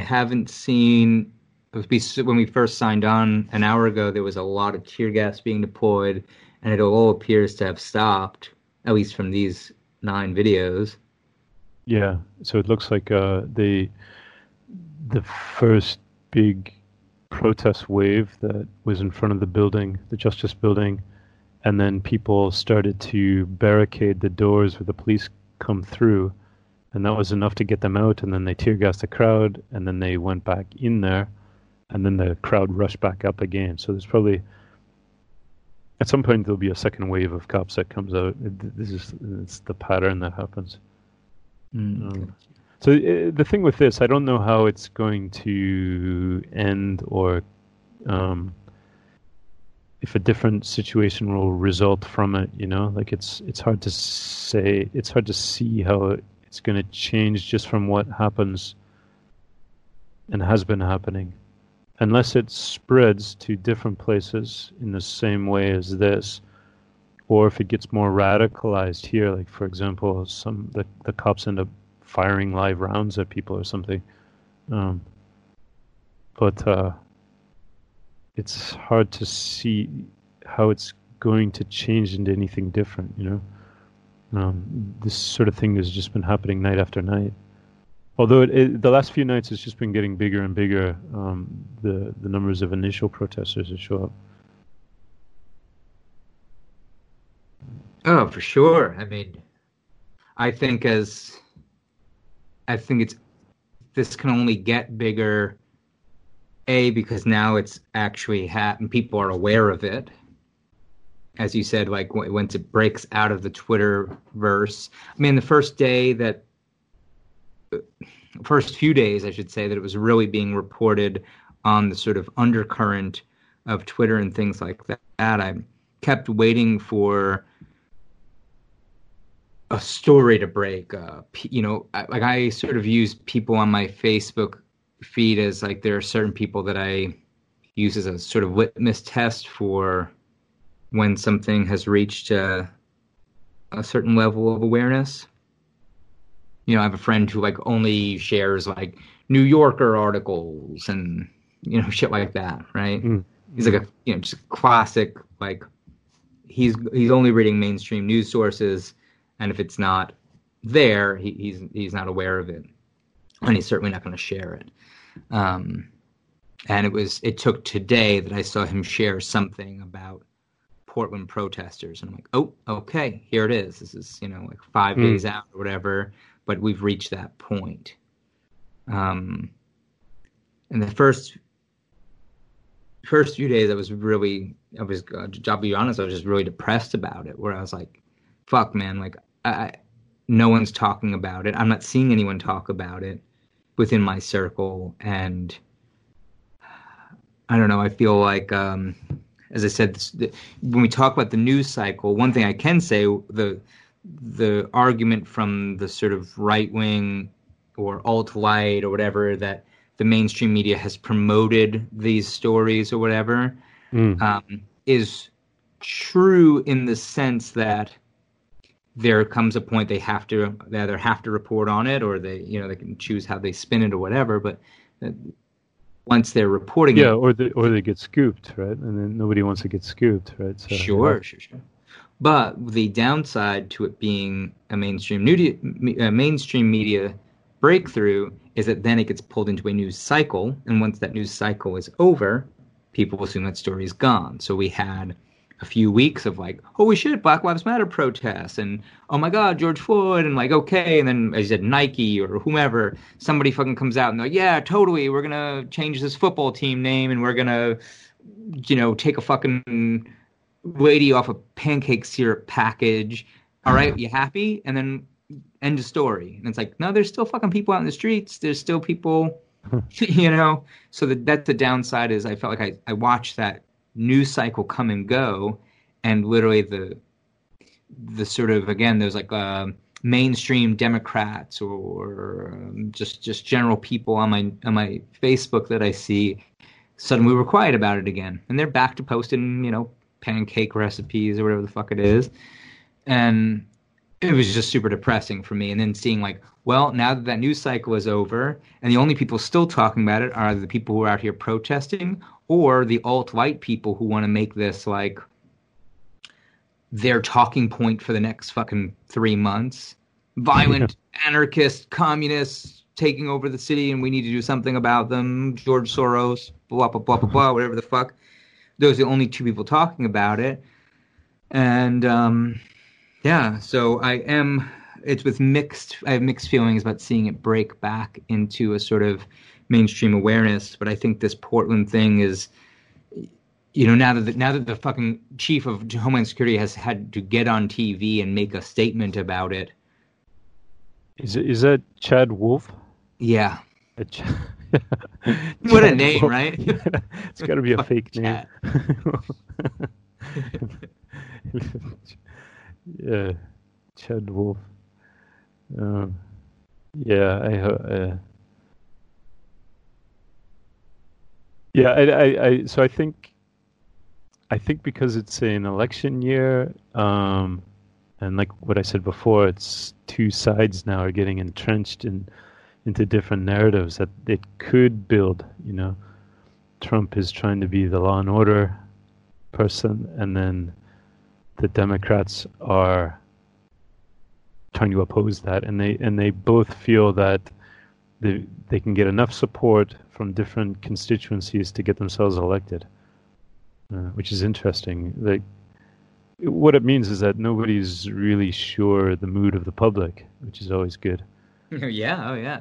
haven't seen, when we first signed on an hour ago, there was a lot of tear gas being deployed, and it all appears to have stopped, at least from these 9 videos. Yeah, so it looks like the first big protest wave that was in front of the building, the Justice Building, and then people started to barricade the doors where the police come through. And that was enough to get them out, and then they tear gassed the crowd, and then they went back in there, and then the crowd rushed back up again. So there's probably, at some point, there'll be a second wave of cops that comes out. It's the pattern that happens. So the thing with this, I don't know how it's going to end, or if a different situation will result from it. You know, like it's hard to say. It's hard to see how it's going to change just from what happens and has been happening, unless it spreads to different places in the same way as this, or if it gets more radicalized here. Like, for example, the cops end up firing live rounds at people or something. But it's hard to see how it's going to change into anything different, you know. This sort of thing has just been happening night after night. Although the last few nights it's just been getting bigger and bigger, the numbers of initial protesters that show up. Oh, for sure. I mean, I think this can only get bigger, A, because now it's actually happened. People are aware of it. As you said, like once it breaks out of the Twitterverse. I mean, the first few days, I should say, that it was really being reported on the sort of undercurrent of Twitter and things like that. I kept waiting for a story to break up. You know, like I sort of use people on my Facebook feed as like there are certain people that I use as a sort of litmus test for when something has reached a certain level of awareness. You know, I have a friend who like only shares like New Yorker articles and, you know, shit like that. Right. Mm-hmm. He's like just classic, like he's only reading mainstream news sources. And if it's not there, he's not aware of it, and he's certainly not going to share it. And it took today that I saw him share something about Portland protesters, and I'm like, oh, okay, here it is. This is, like 5 days out or whatever, but we've reached that point. And the first few days, I'll be honest, I was just really depressed about it, where I was like, fuck, man, like no one's talking about it. I'm not seeing anyone talk about it within my circle. And I don't know, I feel like, as I said, when we talk about the news cycle, one thing I can say, the argument from the sort of right wing or alt light or whatever, that the mainstream media has promoted these stories or whatever, is true in the sense that there comes a point they either have to report on it, or they can choose how they spin it or whatever. But once they're reporting it. Yeah, or they get scooped, right? And then nobody wants to get scooped, right? So, sure. But the downside to it being a mainstream media breakthrough is that then it gets pulled into a news cycle. And once that news cycle is over, people assume that story is gone. So we had a few weeks of like, holy shit, Black Lives Matter protests, and oh my God, George Floyd, and like, okay, and then as you said, Nike or whomever, somebody fucking comes out and they're like, yeah, totally, we're gonna change this football team name, and we're gonna, take a fucking lady off a pancake syrup package. All right, you happy? And then end of story. And it's like, no, there's still fucking people out in the streets. There's still people, So that's the downside. Is I felt like I watched that news cycle come and go, and literally the sort of, again, there's like mainstream Democrats or just general people on my Facebook that I see suddenly were quiet about it again, and they're back to posting pancake recipes or whatever the fuck it is, and it was just super depressing for me. And then seeing like, well, now that news cycle is over, and the only people still talking about it are the people who are out here protesting, or the alt-right people who want to make this like their talking point for the next fucking 3 months. Violent anarchist communists taking over the city, and we need to do something about them. George Soros, blah, blah, blah, blah, blah, whatever the fuck. Those are the only two people talking about it. And so I have mixed feelings about seeing it break back into a sort of mainstream awareness, but I think this Portland thing is, now that the fucking chief of Homeland Security has had to get on TV and make a statement about it. Is that Chad Wolf? Yeah. What a name, Wolf. Right? Yeah. It's got to be a fake name. Yeah, Chad Wolf. So I think because it's an election year, and like what I said before, it's two sides now are getting entrenched into different narratives that it could build. Trump is trying to be the law and order person, and then the Democrats are trying to oppose that, and they both feel that they can get enough support from different constituencies to get themselves elected, which is interesting. Like, what it means is that nobody's really sure the mood of the public, which is always good. Yeah, oh yeah.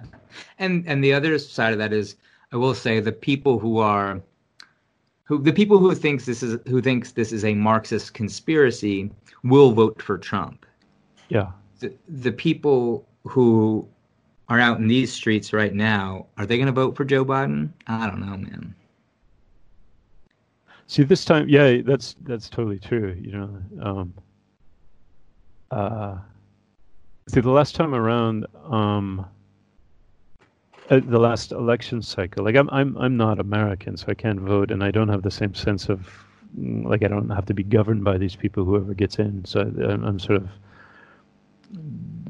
And the other side of that is, I will say, the people who thinks this is a Marxist conspiracy will vote for Trump. Yeah. The people who are out in these streets right now, are they going to vote for Joe Biden? I don't know, man. See, this time, yeah, that's totally true. You know, see, the last time around, the last election cycle, like I'm not American, so I can't vote, and I don't have the same sense of, like, I don't have to be governed by these people, whoever gets in. So I'm sort of,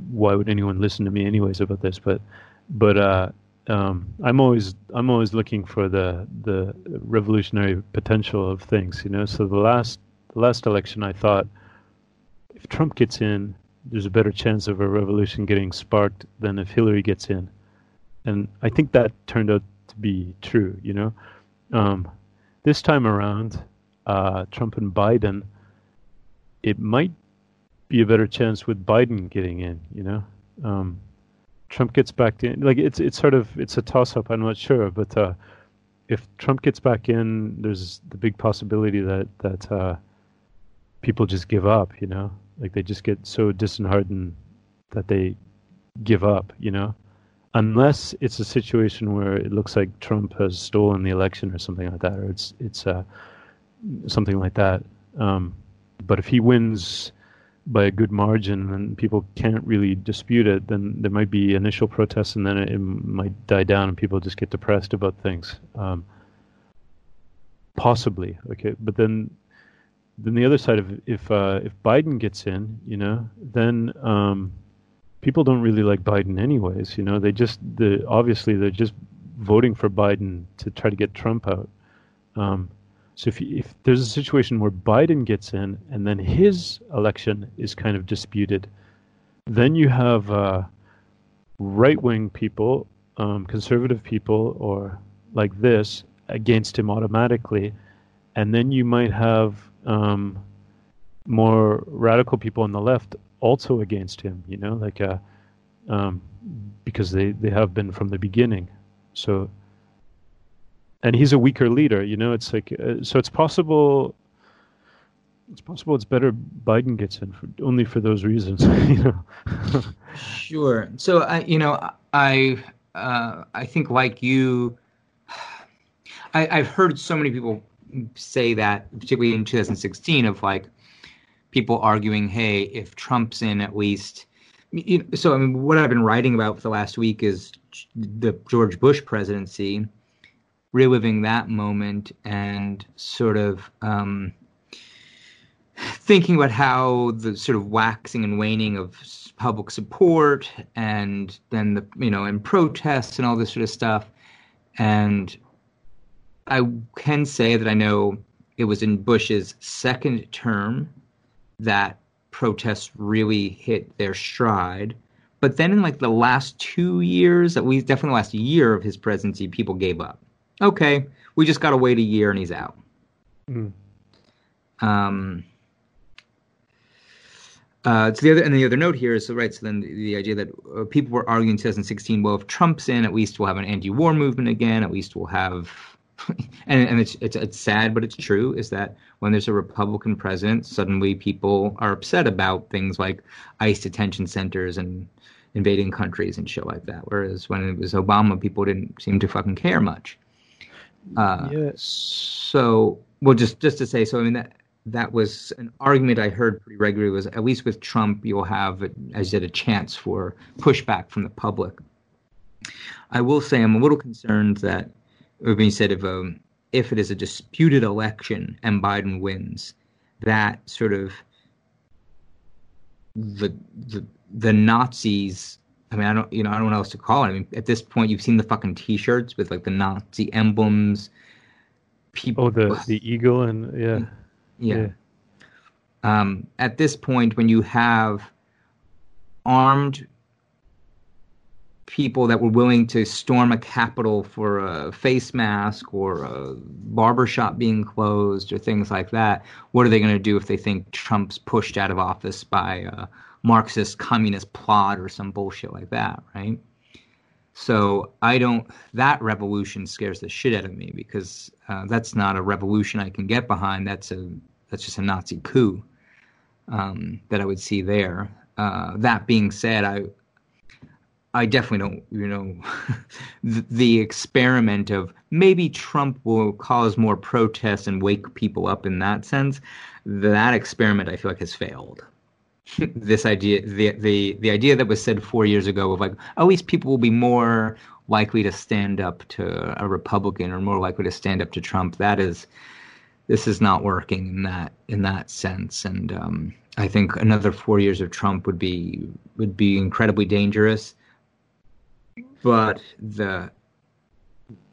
why would anyone listen to me anyways about this? But I'm always looking for the revolutionary potential of things, you know. So the last election, I thought, if Trump gets in, there's a better chance of a revolution getting sparked than if Hillary gets in, and I think that turned out to be true, you know. This time around, Trump and Biden, it might be a better chance with Biden getting in, you know. Trump gets back in, like, it's sort of, it's a toss-up, I'm not sure, but if Trump gets back in, there's the big possibility that people just give up, you know, like they just get so disheartened that they give up, you know, unless it's a situation where it looks like Trump has stolen the election or something like that, or it's something like that. But if he wins by a good margin and people can't really dispute it, then there might be initial protests, and then it might die down and people just get depressed about things. Possibly. Okay. But then the other side of, if Biden gets in, you know, then, people don't really like Biden anyways, you know, obviously they're just voting for Biden to try to get Trump out. So if there's a situation where Biden gets in and then his election is kind of disputed, then you have right-wing people, conservative people, or like this, against him automatically. And then you might have more radical people on the left also against him, you know, like because they have been from the beginning. So... and he's a weaker leader, you know, it's like, so it's possible it's better Biden gets in only for those reasons, you know. Sure. So, I think, like you, I've heard so many people say that, particularly in 2016, of like people arguing, hey, if Trump's in at least, you know, so, I mean, what I've been writing about for the last week is the George Bush presidency, reliving that moment and sort of thinking about how the sort of waxing and waning of public support and then the, you know, and protests and all this sort of stuff. And I can say that I know it was in Bush's second term that protests really hit their stride. But then in like the last 2 years, at least definitely the last year of his presidency, people gave up. Okay, we just got to wait a year and he's out. Mm. So the other note here is, so right, so then the idea that people were arguing in 2016, well, if Trump's in, at least we'll have an anti-war movement again, at least we'll have, and it's sad, but it's true, is that when there's a Republican president, suddenly people are upset about things like ICE detention centers and invading countries and shit like that. Whereas when it was Obama, people didn't seem to fucking care much. Yes. So, well, just to say, so I mean that was an argument I heard pretty regularly, was at least with Trump you'll have, as you said, a chance for pushback from the public. I will say I'm a little concerned that Urban said if it is a disputed election and Biden wins, that sort of the Nazis. I mean, I don't know what else to call it. I mean, at this point, you've seen the fucking T-shirts with like the Nazi emblems. People, oh, the eagle and yeah. At this point, when you have armed people that were willing to storm a Capitol for a face mask or a barbershop being closed or things like that, what are they going to do if they think Trump's pushed out of office by a Marxist communist plot or some bullshit like that, right? So that revolution scares the shit out of me because that's not a revolution I can get behind. That's just a Nazi coup that I would see there. That being said, I definitely don't, the experiment of maybe Trump will cause more protests and wake people up in that sense. That experiment, I feel like, has failed. This idea, the idea that was said 4 years ago of like, at least people will be more likely to stand up to a Republican or more likely to stand up to Trump. This is not working in that sense. And I think another 4 years of Trump would be incredibly dangerous. But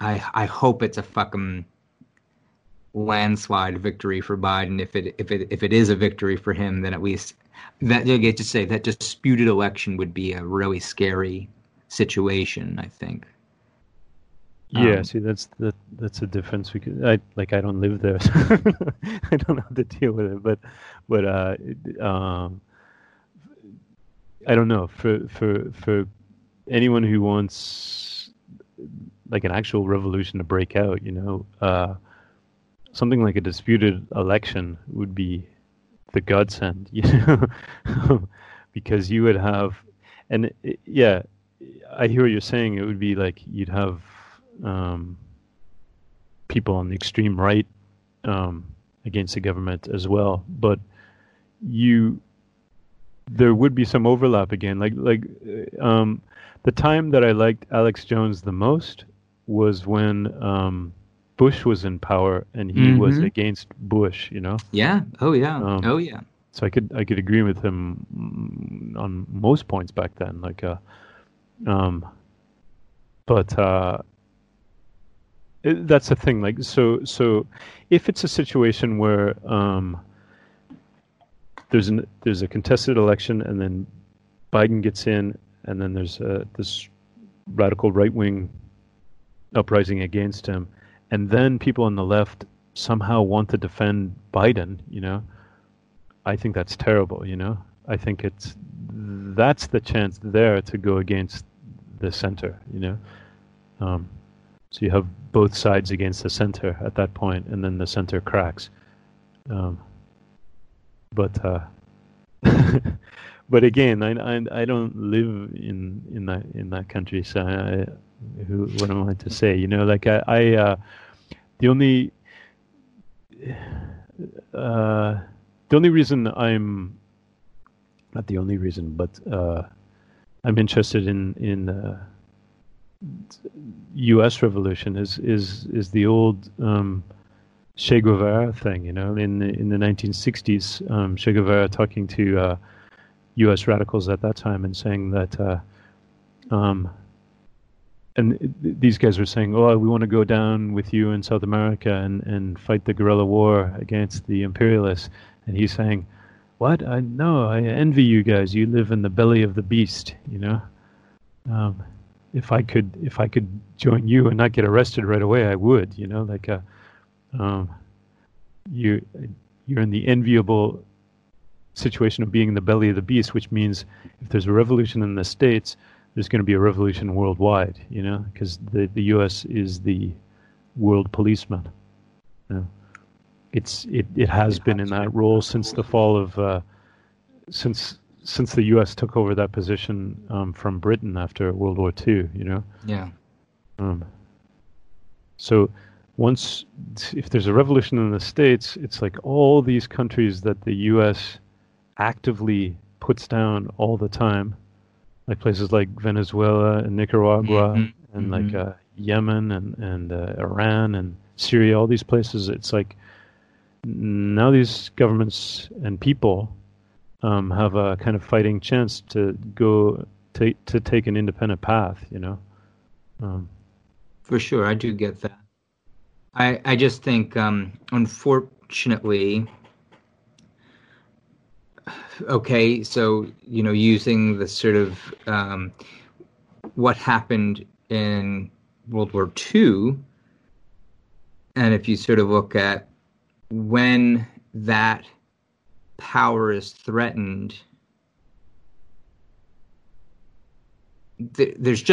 I hope it's a fucking landslide victory for Biden. If it is a victory for him, then at least that you get to say that disputed election would be a really scary situation, I think. Yeah, see, that's a difference. I don't live there, so I don't know how to deal with it. But I don't know for anyone who wants like an actual revolution to break out, something like a disputed election would be the godsend, because you would have, I hear what you're saying. It would be like you'd have people on the extreme right against the government as well, but there would be some overlap again. The time that I liked Alex Jones the most was when Bush was in power and he mm-hmm. was against Bush, Yeah. Oh yeah. So I could agree with him on most points back then. That's the thing. So if it's a situation where there's a contested election and then Biden gets in and then there's this radical right-wing uprising against him, and then people on the left somehow want to defend Biden, I think that's terrible, I think that's the chance there to go against the center, so you have both sides against the center at that point, and then the center cracks. But again, I don't live in that country, so what am I to say? The only reason I'm interested in U.S. revolution is the old Che Guevara thing, in the 1960s, Che Guevara talking to U.S. radicals at that time and saying that, and these guys were saying, "Oh, we want to go down with you in South America and fight the guerrilla war against the imperialists," and he's saying, "What? I envy you guys. You live in the belly of the beast, If I could join you and not get arrested right away, I would, You're in the enviable situation of being in the belly of the beast, which means if there's a revolution in the States, there's going to be a revolution worldwide, because the U.S. is the world policeman. It has been in that role since the fall of since the U.S. took over that position from Britain after World War II. So. Once, if there's a revolution in the States, it's like all these countries that the U.S. actively puts down all the time, like places like Venezuela and Nicaragua mm-hmm. and mm-hmm. Yemen and Iran and Syria, all these places. It's like now these governments and people have a kind of fighting chance to take an independent path, For sure, I do get that. I just think, unfortunately, okay, so, you know, using the sort of what happened in World War II, and if you sort of look at when that power is threatened, there's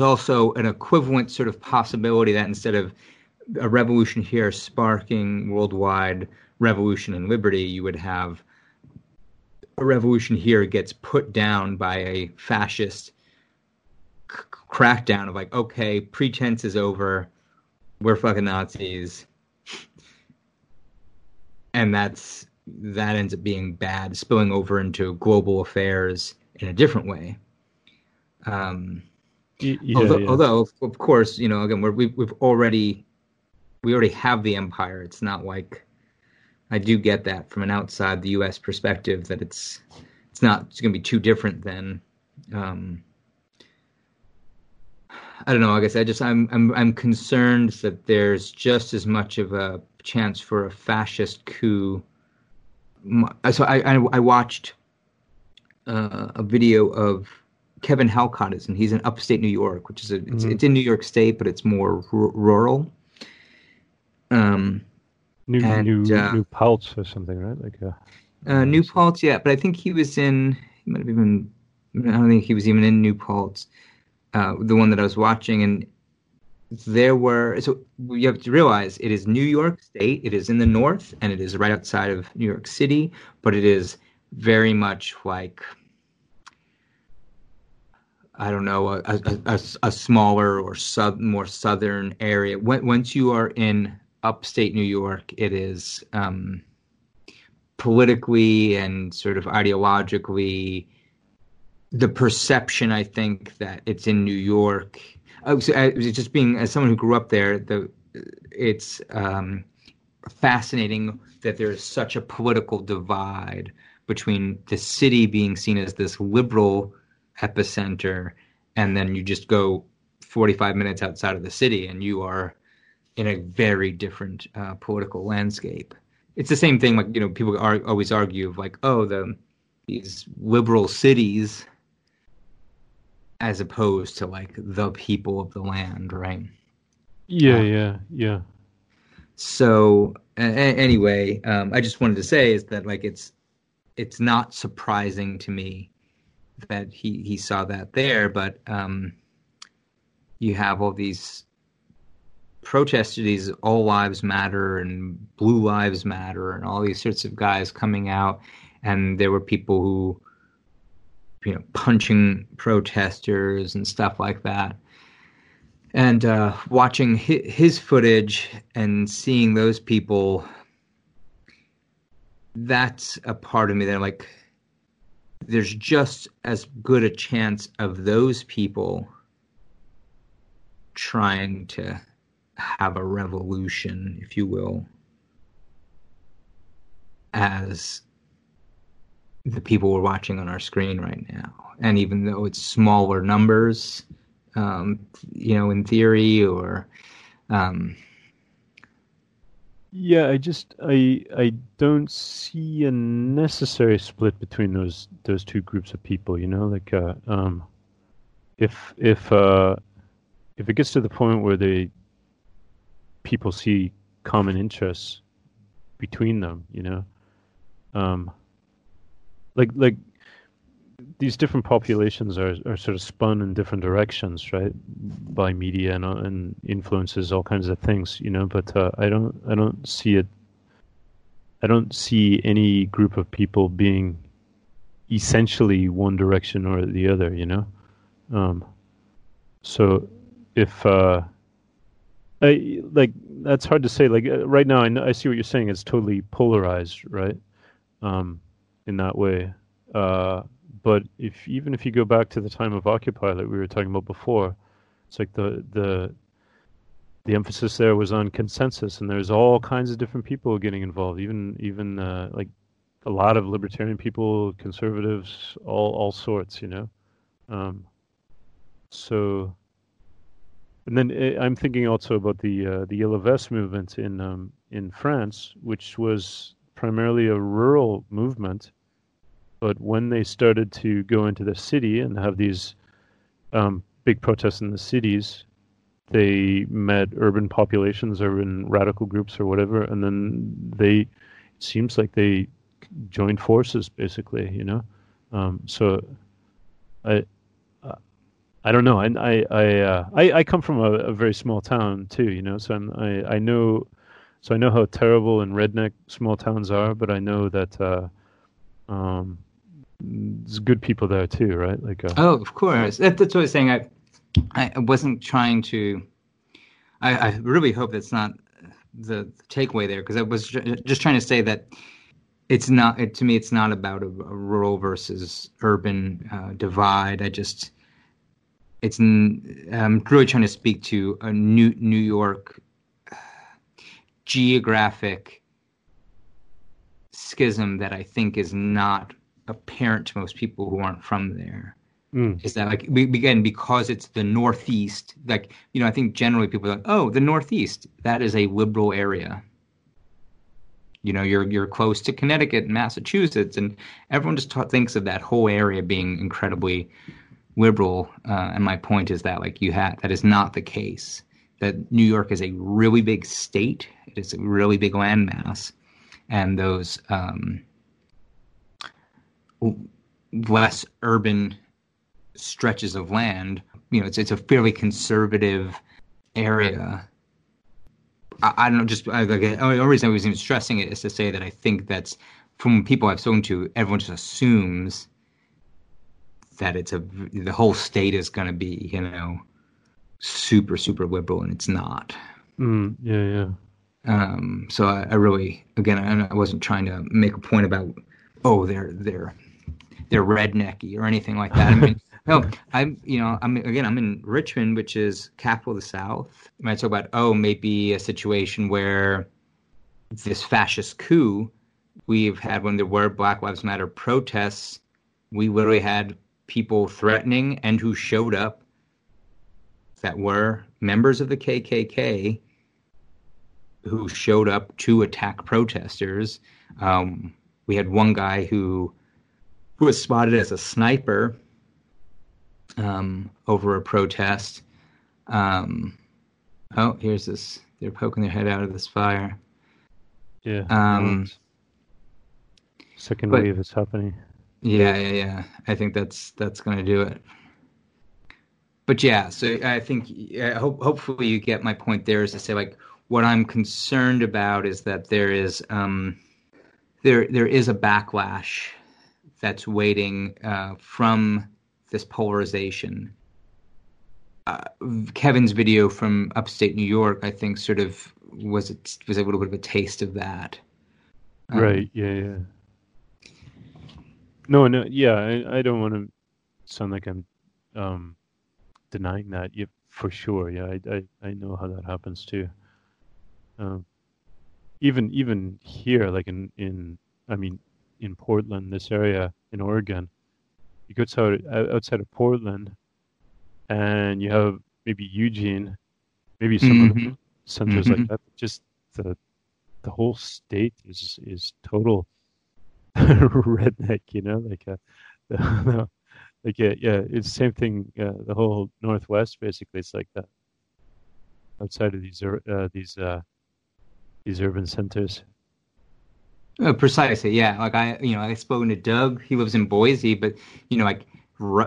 also an equivalent sort of possibility that instead of a revolution here sparking worldwide revolution and liberty, you would have a revolution here gets put down by a fascist crackdown of like, okay, pretense is over, we're fucking Nazis, and that ends up being bad, spilling over into global affairs in a different way. Although, of course, you know, again, we already have the empire. It's not like, I do get that from an outside the U.S. perspective that it's going to be too different than. I don't know. I guess I'm concerned that there's just as much of a chance for a fascist coup. So I watched a video of Kevin Halcott, and he's in upstate New York, which is it's in New York State, but it's more rural. New Paltz or something, right? New Paltz, yeah. But I think I don't think he was even in New Paltz, the one that I was watching. And so you have to realize it is New York State. It is in the north, and it is right outside of New York City. But it is very much like, I don't know, a smaller or more southern area. Once you are in upstate New York, it is politically and sort of ideologically the perception, I think, that it's in New York. Just being as someone who grew up there, it's fascinating that there is such a political divide between the city being seen as this liberal epicenter, and then you just go 45 minutes outside of the city and you are in a very different political landscape. It's the same thing, like, you know, people always argue of like, oh, these liberal cities as opposed to like the people of the land, right? Yeah. So anyway, I just wanted to say is that like it's not surprising to me that he saw that there, but you have all these protests, these All Lives Matter and Blue Lives Matter and all these sorts of guys coming out, and there were people who, you know, punching protesters and stuff like that. And watching his footage and seeing those people, that's a part of me that I'm like, there's just as good a chance of those people trying to have a revolution, if you will, as the people we're watching on our screen right now. And even though it's smaller numbers, you know, in theory, or yeah, I don't see a necessary split between those two groups of people. You know, like if it gets to the point where people see common interests between them, you know, like these different populations are sort of spun in different directions, right, by media and influences, all kinds of things, you know. But I don't see it. I don't see any group of people being essentially one direction or the other, you know. So if that's hard to say. Like right now, I see what you're saying. It's totally polarized, right? In that way. But if you go back to the time of Occupy that we were talking about before, it's like the emphasis there was on consensus, and there's all kinds of different people getting involved. Even like a lot of libertarian people, conservatives, all sorts, you know. So. And then I'm thinking also about the Yellow Vest movement in France, which was primarily a rural movement But when they started to go into the city and have these big protests in the cities, they met urban populations, urban radical groups or whatever, and then they, it seems like they joined forces basically, you know? So I don't know. And I come from a very small town too, you know, so I know how terrible and redneck small towns are, but I know that, there's good people there too, right? Like, oh, of course. That's what I was saying. I wasn't trying to, I really hope that's not the takeaway there. Cause I was just trying to say that it's not, to me, it's not about a rural versus urban divide. I'm really trying to speak to a New York geographic schism that I think is not apparent to most people who aren't from there. Is that like because it's the Northeast, like, you know, I think generally people are like, oh, the Northeast, that is a liberal area. You know, you're close to Connecticut and Massachusetts, and everyone just thinks of that whole area being incredibly liberal. And my point is that, like, that is not the case. That New York is a really big state. It is a really big landmass, and those less urban stretches of land, you know, it's a fairly conservative area. I don't know, the only reason I was even stressing it is to say that I think that's, from people I've spoken to, everyone just assumes that the whole state is going to be, you know, super, super liberal, and it's not. So I really, again, I wasn't trying to make a point about, oh, they're rednecky or anything like that. I mean, no, I'm in Richmond, which is capital of the South. I might talk about, oh, maybe a situation where this fascist coup we've had, when there were Black Lives Matter protests, we literally had people threatening and who showed up that were members of the KKK who showed up to attack protesters. We had one guy who was spotted as a sniper over a protest. Oh, here's this. They're poking their head out of this fire. Yeah. Second wave is happening. Yeah. I think that's going to do it. But yeah, so I think hopefully you get my point there, is to say, like, what I'm concerned about is that there is there is a backlash that's waiting from this polarization. Kevin's video from upstate New York, I think, sort of was a little bit of a taste of that. Right. Yeah. No. Yeah. I don't want to sound like I'm denying that. Yeah, for sure. Yeah. I know how that happens too. Even here, like in Portland, this area in Oregon, you go outside of Portland, and you have maybe Eugene, maybe some of the centers like that. Just the whole state is total redneck, you know, like it's the same thing. The whole Northwest basically, it's like that. Outside of these urban centers. Precisely, yeah. Like I've spoken to Doug. He lives in Boise, but you know, like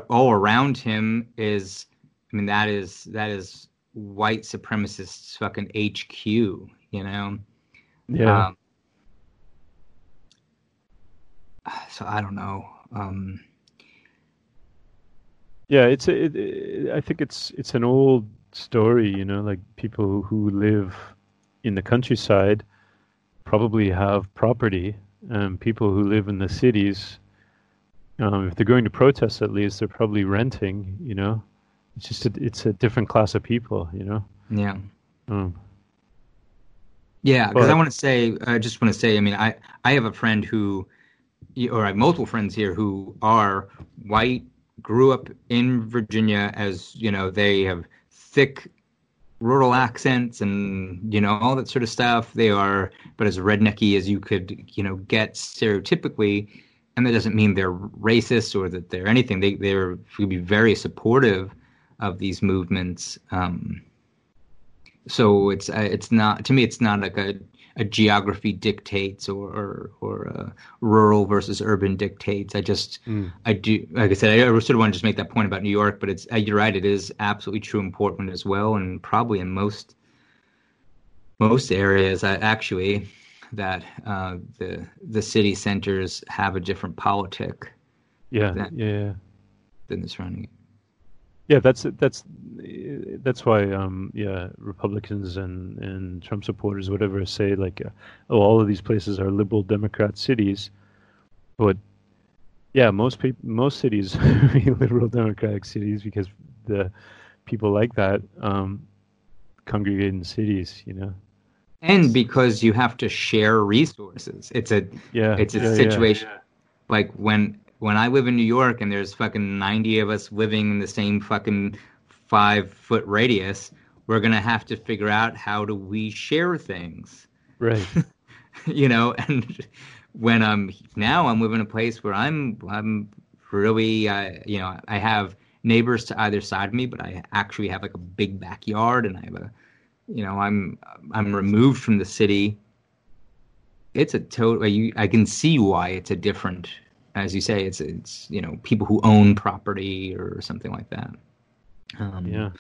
all around him is, I mean, that is white supremacists' fucking HQ. You know. Yeah. So I don't know. Yeah, I think it's an old story, you know, like people who live in the countryside probably have property, and people who live in the cities, if they're going to protest, at least they're probably renting, you know. It's just it's a different class of people, you know. Yeah. Yeah, because I just want to say, I mean, I have a friend who, or I have multiple friends here who are white, grew up in Virginia, as you know, they have thick rural accents and, you know, all that sort of stuff. They are, but as rednecky as you could, you know, get stereotypically. And that doesn't mean they're racist or that they're anything. They're should be very supportive of these movements. So it's not, to me, it's not like a geography dictates or rural versus urban dictates. I do, like I said, I sort of want to just make that point about New York, but it's, you're right. It is absolutely true in Portland as well. And probably in most areas actually that the city centers have a different politic. Than the surrounding. Yeah, that's why Republicans and Trump supporters, whatever, say like, all of these places are liberal Democrat cities, but yeah, most cities are liberal Democratic cities because the people like that congregate in cities, you know. And because you have to share resources, it's a situation like when I live in New York and there's fucking 90 of us living in the same fucking 5-foot radius, we're going to have to figure out how do we share things. Right. You know, and when I'm living in a place where I'm really, I have neighbors to either side of me, but I actually have like a big backyard and I have I'm removed from the city. It's a total, I can see why it's a different, as you say, it's people who own property or something like that. And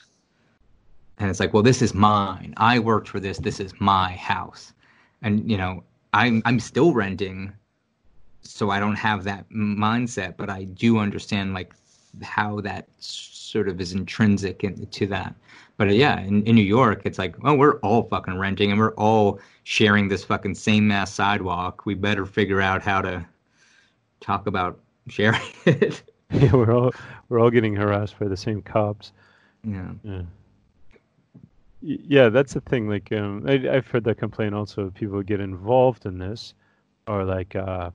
it's like, well, this is mine. I worked for this. This is my house, and I'm still renting, so I don't have that mindset. But I do understand like how that sort of is intrinsic to that. But in New York, it's like, well, we're all fucking renting and we're all sharing this fucking same mass sidewalk. We better figure out how to talk about sharing it. Yeah, we're all getting harassed by the same cops. Yeah, that's the thing. Like, I've heard that complaint also. People who get involved in this are like the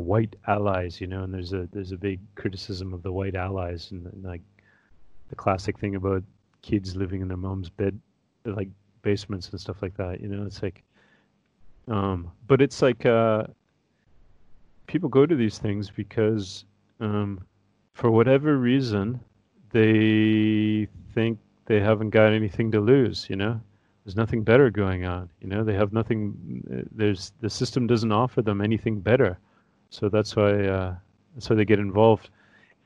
white allies, And there's a big criticism of the white allies and like the classic thing about kids living in their mom's bed, like basements and stuff like that. It's like, but it's like, people go to these things because, for whatever reason, they think they haven't got anything to lose. There's nothing better going on. They have nothing. The system doesn't offer them anything better, so that's why they get involved.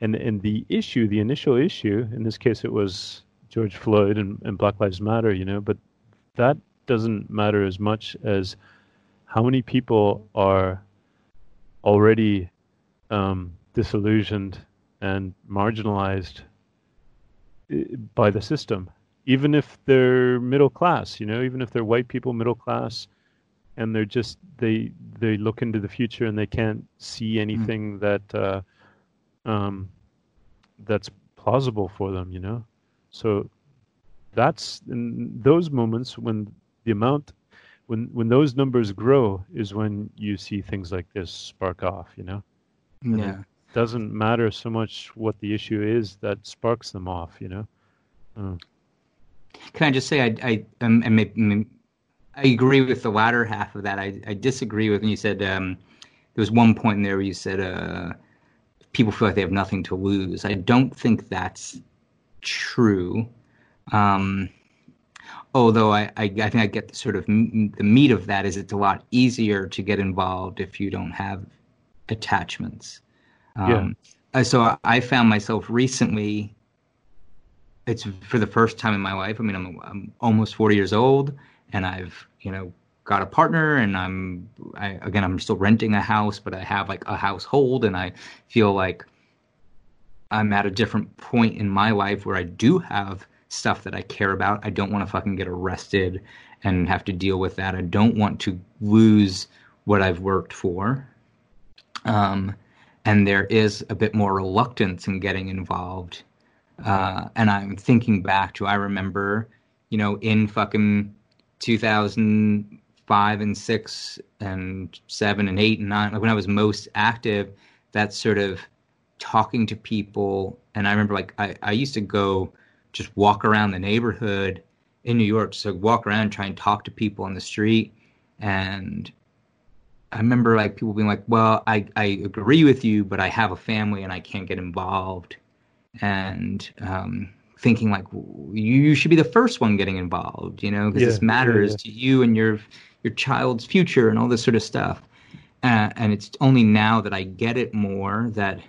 And the initial issue, in this case, it was George Floyd and Black Lives Matter, but that doesn't matter as much as how many people are already disillusioned and marginalized by the system, even if they're middle class, even if they're white people, middle class, and they're just, they look into the future and they can't see anything that's plausible for them, So that's in those moments when the amount, when those numbers grow is when you see things like this spark off, And it doesn't matter so much what the issue is that sparks them off, Can I just say, I agree with the latter half of that. I disagree with when you said, there was one point in there where you said, people feel like they have nothing to lose. I don't think that's true, although I think I get the sort of the meat of that is it's a lot easier to get involved if you don't have attachments. So I found myself recently, it's for the first time in my life, I mean, I'm almost 40 years old and I've got a partner and I'm still renting a house, but I have like a household and I feel like I'm at a different point in my life where I do have stuff that I care about. I don't want to fucking get arrested and have to deal with that. I don't want to lose what I've worked for. And there is a bit more reluctance in getting involved. And I'm thinking back to, I remember, in fucking 2005 and 6 and 7 and 8 and 9, like when I was most active, that sort of talking to people. And I remember like I used to go just walk around the neighborhood in New York, so walk around and try and talk to people on the street. And I remember like people being like, well, I agree with you, but I have a family and I can't get involved. And thinking like you should be the first one getting involved, you know, because this matters to you and your child's future and all this sort of stuff. And it's only now that I get it more that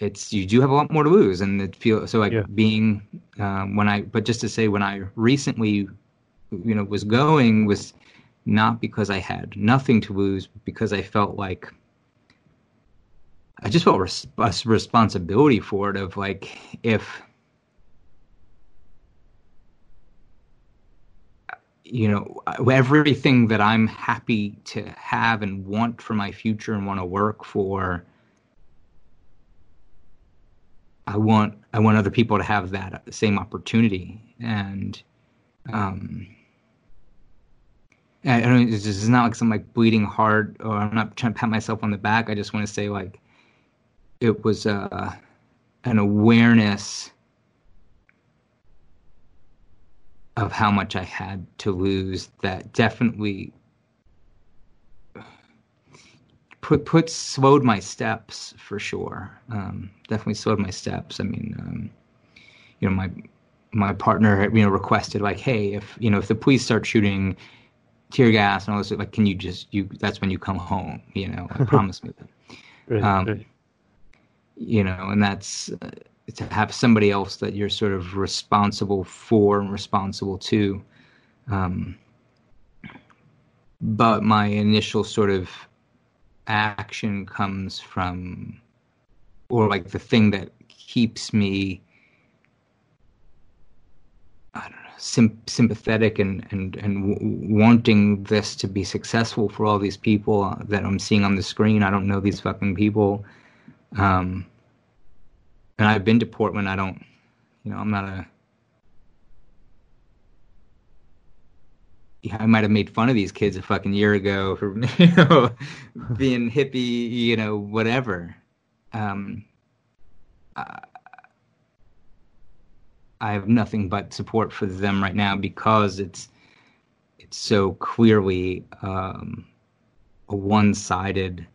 it's, you do have a lot more to lose. And it feels so like being when I recently, you know, was going was not because I had nothing to lose, but because I felt like I just felt a responsibility for it of like, if, you know, everything that I'm happy to have and want for my future and want to work for, I want other people to have that same opportunity. And I don't, it's not like some like bleeding heart, or I'm not trying to pat myself on the back. I just want to say like it was an awareness of how much I had to lose that definitely slowed my steps for sure. Definitely slowed my steps. I mean, you know, my partner, you know, requested like, hey, if, you know, if the police start shooting tear gas and all this, like, can you just, that's when you come home, you know, I promise me that. Right. You know, and that's, to have somebody else that you're sort of responsible for and responsible to. But my initial sort of action comes from, or like the thing that keeps me, I don't know, sympathetic and wanting this to be successful for all these people that I'm seeing on the screen. I don't know these fucking people. And I've been to Portland. I don't, you know, I'm not a, I might have made fun of these kids a fucking year ago for, you know, being hippie, you know, whatever. I have nothing but support for them right now because it's so clearly a one-sided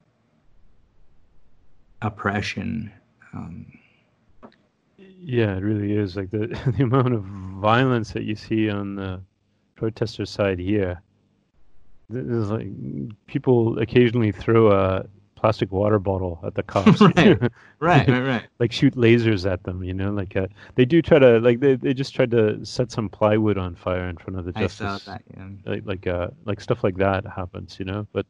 oppression. Yeah, it really is. Like the amount of violence that you see on the protester side here. There's like people occasionally throw a plastic water bottle at the cops. right. Like shoot lasers at them, you know, like they do try to, like they just tried to set some plywood on fire in front of the justice. I saw that, yeah. Like stuff like that happens, you know, but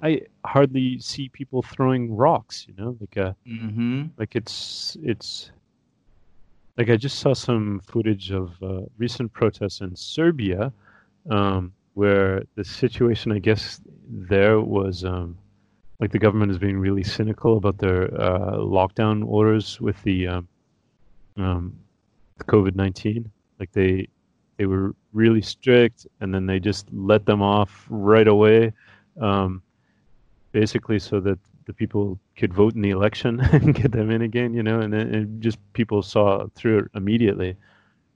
I hardly see people throwing rocks, you know, like like it's like I just saw some footage of recent protests in Serbia, where the situation, I guess, there was like the government is being really cynical about their lockdown orders with the COVID-19. Like they were really strict, and then they just let them off right away, basically so that the people could vote in the election and get them in again, you know, and then just people saw through it immediately.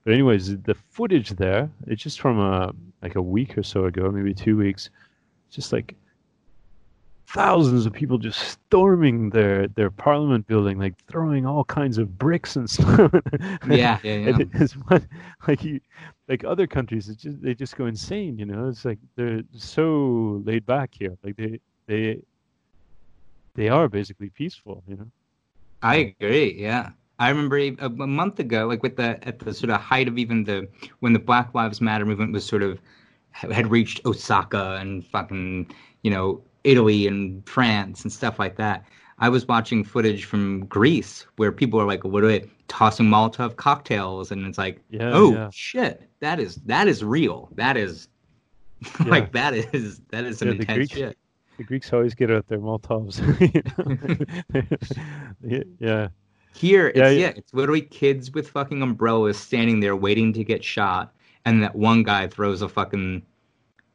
But anyways, the footage there, it's just from a week or so ago, maybe 2 weeks, just like thousands of people just storming their parliament building, like throwing all kinds of bricks and stuff. Yeah. It's like other countries, it's just, they just go insane, you know, it's like they're so laid back here. Like they are basically peaceful, you know. I agree. Yeah, I remember a month ago, like at the sort of height of even when the Black Lives Matter movement was sort of had reached Osaka and fucking, you know, Italy and France and stuff like that. I was watching footage from Greece where people are like literally tossing Molotov cocktails, and it's like, shit, that is real. That is like that is some intense shit. The Greeks always get out their Molotovs. You know? Yeah. Here, it's literally kids with fucking umbrellas standing there waiting to get shot, and that one guy throws a fucking